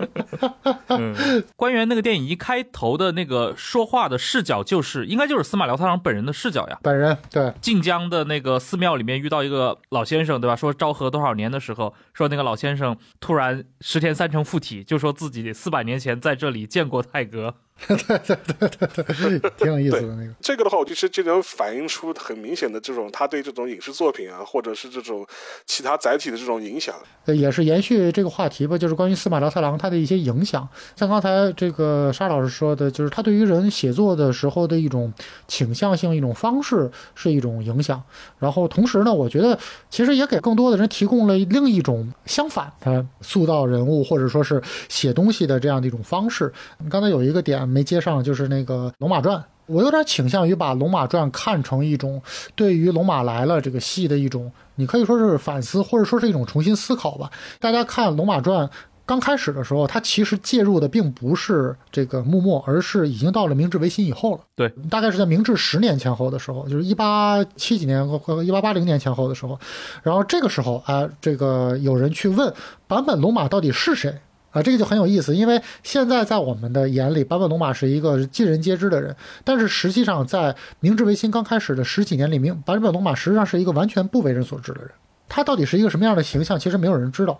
官员那个电影一开头的那个说话的视角，就是应该就是司马辽太郎本人的视角呀。本人对晋江的那个寺庙里面遇到一个老先生，对吧？说昭和多少年的时候，说那个老先生突然石田三成附体，就说自己400年前在这里见过泰阁。对，挺有意思的那个。这个的话，我其实就能反映出很明显的这种他对这种影视作品啊，或者是这种其他载体的这种影响。也是延续这个话题吧，就是关于司马辽太郎他的一些影响。像刚才这个沙老师说的，就是他对于人写作的时候的一种倾向性、一种方式是一种影响。然后同时呢，我觉得其实也给更多的人提供了另一种相反的塑造人物或者说是写东西的这样的一种方式。刚才有一个点没接上，就是那个《龙马传》，我有点倾向于把《龙马传》看成一种对于《龙马来了》这个戏的一种，你可以说是反思，或者说是一种重新思考吧。大家看《龙马传》刚开始的时候，他其实介入的并不是这个幕末，而是已经到了明治维新以后了。对，大概是在明治10年前后的时候，就是1870几年和1880年前后的时候。然后这个时候啊，这个有人去问坂本龙马到底是谁。啊，这个就很有意思，因为现在在我们的眼里，坂本龙马是一个尽人皆知的人，但是实际上在明治维新刚开始的十几年里面，坂本龙马实际上是一个完全不为人所知的人。他到底是一个什么样的形象，其实没有人知道。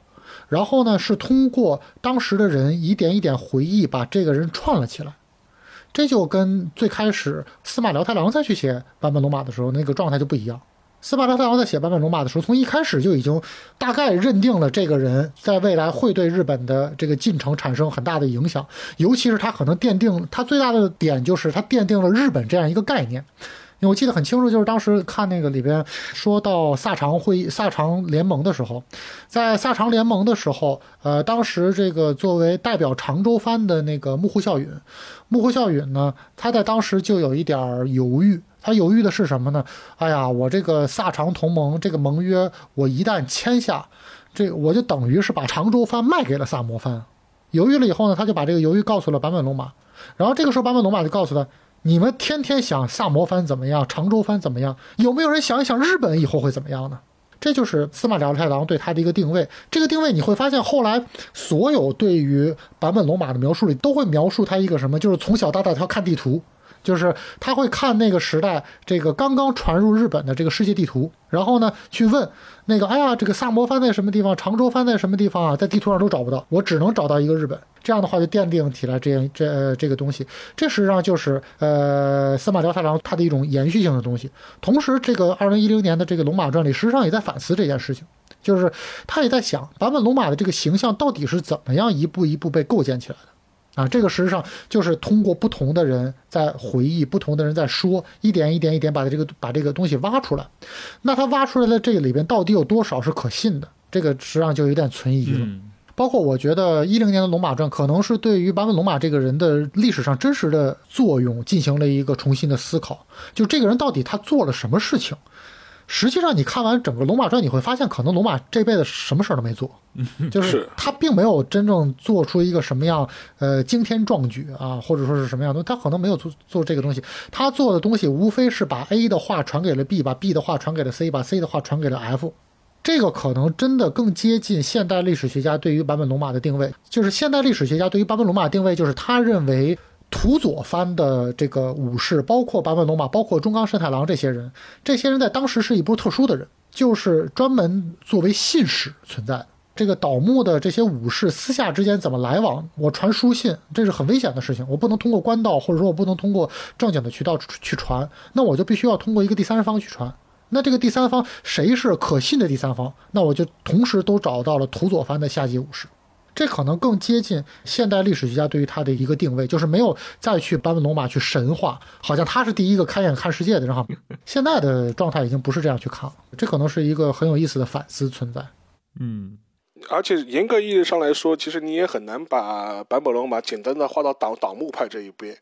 然后呢，是通过当时的人一点一点回忆，把这个人串了起来。这就跟最开始司马辽太郎再去写坂本龙马的时候，那个状态就不一样。司马辽太郎在写坂本龙马的时候，从一开始就已经大概认定了这个人在未来会对日本的这个进程产生很大的影响，尤其是他可能奠定他最大的点就是他奠定了日本这样一个概念。因为我记得很清楚，就是当时看那个里边说到萨长联盟的时候，在萨长联盟的时候，当时这个作为代表长州藩的那个木户孝允呢，他在当时就有一点犹豫。他犹豫的是什么呢？哎呀，我这个萨长同盟这个盟约，我一旦签下，这我就等于是把长州藩卖给了萨摩藩。犹豫了以后呢，他就把这个犹豫告诉了坂本龙马。然后这个时候坂本龙马就告诉他，你们天天想萨摩藩怎么样，长州藩怎么样，有没有人想一想日本以后会怎么样呢？这就是司马辽太郎对他的一个定位。这个定位你会发现，后来所有对于坂本龙马的描述里都会描述他一个什么，就是从小到大他看地图，就是他会看那个时代这个刚刚传入日本的这个世界地图，然后呢去问那个，哎呀，这个萨摩藩在什么地方，长州藩在什么地方啊，在地图上都找不到，我只能找到一个日本。这样的话就奠定起来这个东西，这实际上就是司马辽太郎他的一种延续性的东西。同时，这个2010年的这个《龙马传》里，实际上也在反思这件事情，就是他也在想坂本龙马的这个形象到底是怎么样一步一步被构建起来的啊。这个实际上就是通过不同的人在回忆，不同的人在说，一点一点一点把这个东西挖出来。那他挖出来的这个里边到底有多少是可信的？这个实际上就有点存疑了。包括我觉得2010年的《龙马传》可能是对于坂本龙马这个人的历史上真实的作用进行了一个重新的思考，就这个人到底他做了什么事情。实际上你看完整个《龙马传》，你会发现可能龙马这辈子什么事儿都没做，就是他并没有真正做出一个什么样惊天壮举啊，或者说是什么样的，他可能没有做这个东西。他做的东西无非是把 A 的话传给了 B， 把 B 的话传给了 C， 把 C 的话传给了 F。这个可能真的更接近现代历史学家对于坂本龙马的定位，就是现代历史学家对于坂本龙马的定位，就是他认为土佐藩的这个武士，包括坂本龙马，包括中冈慎太郎这些人在当时是一波特殊的人，就是专门作为信使存在的。这个倒幕的这些武士私下之间怎么来往，我传书信，这是很危险的事情，我不能通过官道，或者说我不能通过正经的渠道去传，那我就必须要通过一个第三方去传。那这个第三方谁是可信的第三方？那我就同时都找到了土佐藩的下级武士。这可能更接近现代历史学家对于他的一个定位，就是没有再去坂本龙马去神化，好像他是第一个开眼看世界的人哈。现在的状态已经不是这样去看了，这可能是一个很有意思的反思存在。而且严格意义上来说，其实你也很难把坂本龙马简单的划到倒幕派这一边。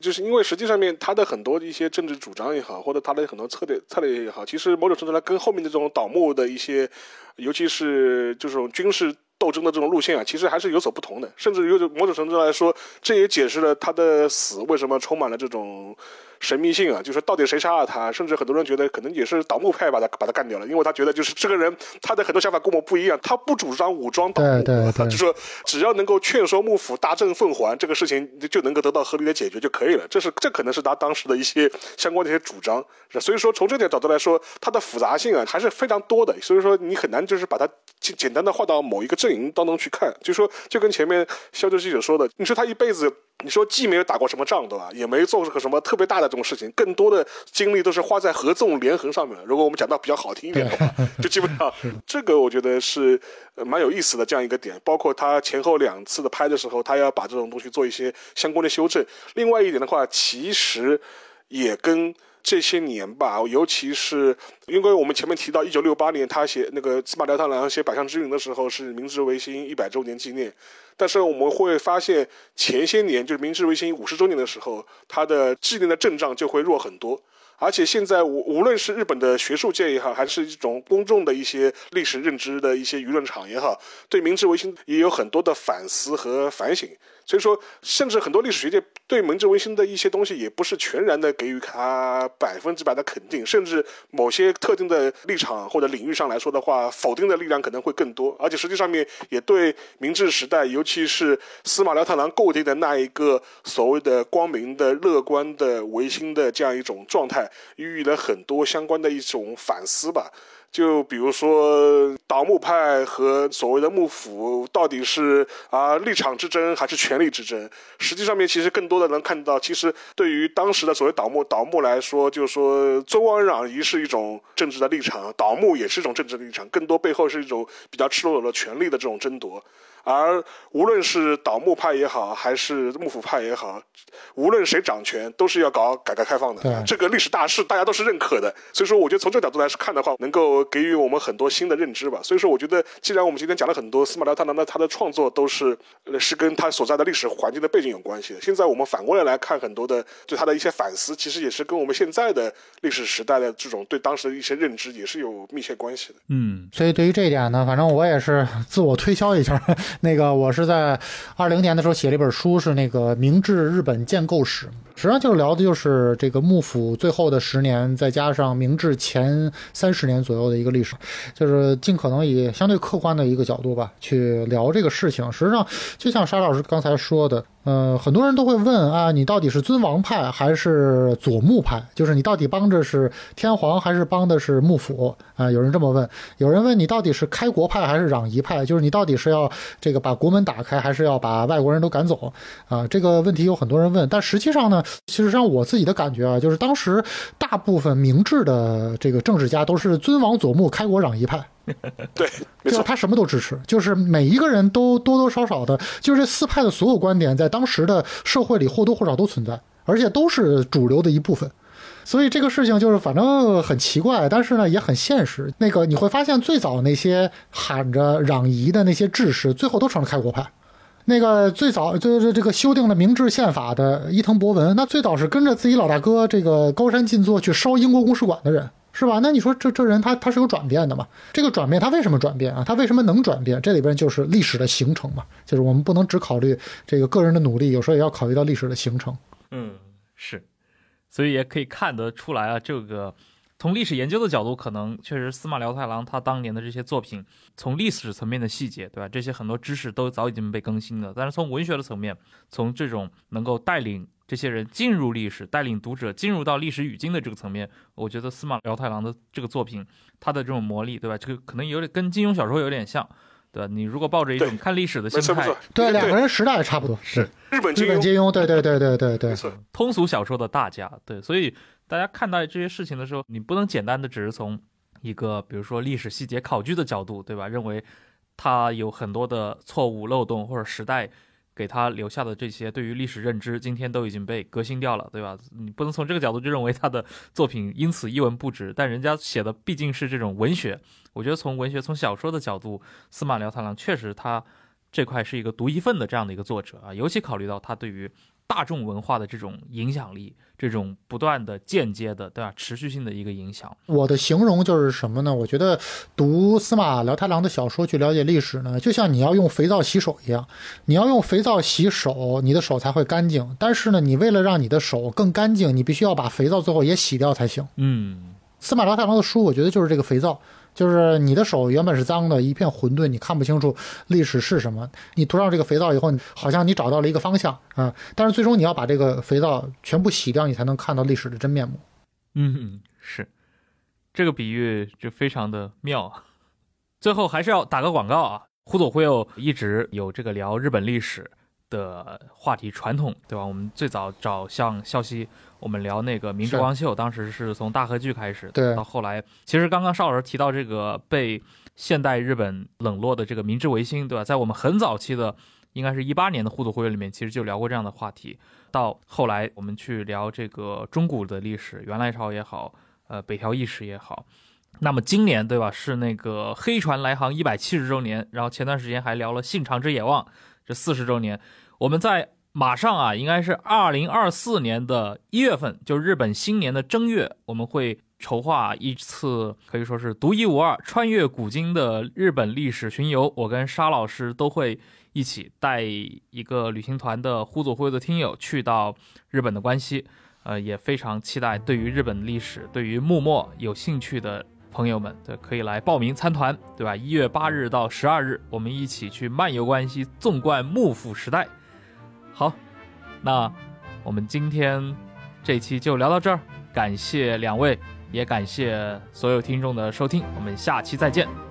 就是因为实际上面他的很多一些政治主张也好，或者他的很多策略也好，其实某种程度上跟后面的这种倒幕的一些，尤其是这种军事斗争的这种路线啊，其实还是有所不同的。甚至有某种程度来说，这也解释了他的死为什么充满了这种神秘性啊，就是到底谁杀了他？甚至很多人觉得可能也是倒幕派把他干掉了，因为他觉得就是这个人他的很多想法跟我不一样，他不主张武装倒幕，就是说只要能够劝说幕府大政奉还，这个事情就能够得到合理的解决就可以了。这可能是他当时的一些相关的一些主张。所以说从这点角度来说，它的复杂性啊还是非常多的。所以说你很难就是把它简单的划到某一个阵营当中去看。就说就跟前面肖志记者说的，你说他一辈子你说既没有打过什么仗对吧，也没做个什么特别大的这种事情，更多的精力都是花在合纵连横上面。如果我们讲到比较好听一点的话，就基本上这个我觉得是蛮有意思的这样一个点。包括他前后两次的拍的时候，他要把这种东西做一些相关的修正。另外一点的话，其实也跟这些年吧，尤其是因为我们前面提到1968年他写那个司马辽太郎写《百上之云》的时候是明治维新100周年纪念，但是我们会发现前些年就是明治维新50周年的时候，他的纪念的阵仗就会弱很多。而且现在无论是日本的学术界也好，还是一种公众的一些历史认知的一些舆论场也好，对明治维新也有很多的反思和反省。所以说甚至很多历史学界对明治维新的一些东西也不是全然的给予他100%的肯定，甚至某些特定的立场或者领域上来说的话，否定的力量可能会更多。而且实际上面也对明治时代，尤其是司马辽太郎构建的那一个所谓的光明的乐观的维新的这样一种状态予以了很多相关的一种反思吧。就比如说倒幕派和所谓的幕府到底是立场之争还是权力之争，实际上面其实更多的能看到，其实对于当时的所谓倒幕来说，就是说尊王攘夷是一种政治的立场，倒幕也是一种政治的立场，更多背后是一种比较赤裸裸的权力的这种争夺。而无论是倒幕派也好，还是幕府派也好，无论谁掌权都是要搞改革开放的，这个历史大势大家都是认可的。所以说我觉得从这个角度来看的话，能够给予我们很多新的认知吧。所以说我觉得既然我们今天讲了很多司马辽太郎的他的创作都是跟他所在的历史环境的背景有关系的，现在我们反过来看很多的对他的一些反思，其实也是跟我们现在的历史时代的这种对当时的一些认知也是有密切关系的。所以对于这一点呢，反正我也是自我推销一下那个我是在2020年的时候写了一本书，是那个《明治日本建构史》，实际上就聊的就是这个幕府最后的10年，再加上明治前30年左右的一个历史，就是尽可能以相对客观的一个角度吧去聊这个事情。实际上就像沙老师刚才说的，很多人都会问啊，你到底是尊王派还是左幕派？就是你到底帮着是天皇还是帮的是幕府啊？有人这么问，有人问你到底是开国派还是攘夷派？就是你到底是要这个把国门打开，还是要把外国人都赶走啊？这个问题有很多人问，但实际上呢，其实让我自己的感觉啊，就是当时大部分明治的这个政治家都是尊王左幕开国攘夷派。对，就是他什么都支持，就是每一个人都多多少少的，就是这四派的所有观点在当时的社会里或多或少都存在，而且都是主流的一部分。所以这个事情就是反正很奇怪，但是呢也很现实。那个你会发现最早那些喊着攘夷的那些志士最后都成了开国派，那个最早就是这个修订了明治宪法的伊藤博文，那最早是跟着自己老大哥这个高山进作去烧英国公使馆的人，是吧？那你说这人他是有转变的嘛？这个转变他为什么转变啊？他为什么能转变？这里边就是历史的形成嘛，就是我们不能只考虑这个个人的努力，有时候也要考虑到历史的形成。是，所以也可以看得出来啊，这个从历史研究的角度，可能确实司马辽太郎他当年的这些作品，从历史层面的细节，对吧？这些很多知识都早已经被更新了，但是从文学的层面，从这种能够带领这些人进入历史，带领读者进入到历史语境的这个层面，我觉得司马辽太郎的这个作品，他的这种魔力，对吧？这个可能有点跟金庸小说有点像，对吧？你如果抱着一种看历史的心态，对，两个人时代也差不多，是日本金庸，对，通俗小说的大家，对，所以大家看待这些事情的时候，你不能简单的只是从一个比如说历史细节考据的角度，对吧？认为他有很多的错误漏洞或者时代给他留下的这些对于历史认知今天都已经被革新掉了，对吧？你不能从这个角度就认为他的作品因此一文不值，但人家写的毕竟是这种文学，我觉得从文学从小说的角度，司马辽太郎确实他这块是一个独一份的这样的一个作者啊，尤其考虑到他对于大众文化的这种影响力，这种不断的间接的，对吧？持续性的一个影响。我的形容就是什么呢？我觉得读司马辽太郎的小说去了解历史呢，就像你要用肥皂洗手一样，你要用肥皂洗手，你的手才会干净。但是呢，你为了让你的手更干净，你必须要把肥皂最后也洗掉才行。司马辽太郎的书，我觉得就是这个肥皂。就是你的手原本是脏的，一片混沌，你看不清楚历史是什么。你涂上这个肥皂以后，好像你找到了一个方向啊，但是最终你要把这个肥皂全部洗掉，你才能看到历史的真面目。是，这个比喻就非常的妙啊。最后还是要打个广告啊，忽左忽右一直有这个聊日本历史。的话题传统，对吧？我们最早找像笑嘻，我们聊那个《明珠光秀》，当时是从大河剧开始，对，到后来，其实刚刚邵老师提到这个被现代日本冷落的这个明治维新，对吧？在我们很早期的，应该是18年的《互助会》里面，其实就聊过这样的话题。到后来，我们去聊这个中古的历史，元来朝也好，北条义时也好。那么今年，对吧？是那个黑船来航170周年，然后前段时间还聊了信长之野望。这40周年，我们在马上啊，应该是2024年的1月份，就日本新年的正月，我们会筹划一次可以说是独一无二、穿越古今的日本历史巡游。我跟沙老师都会一起带一个旅行团的互佐会的听友去到日本的关西，也非常期待对于日本历史、对于幕末有兴趣的朋友们，对，可以来报名参团，对吧？1月8日到12日，我们一起去漫游关西，纵观幕府时代。好，那我们今天这期就聊到这儿，感谢两位，也感谢所有听众的收听，我们下期再见。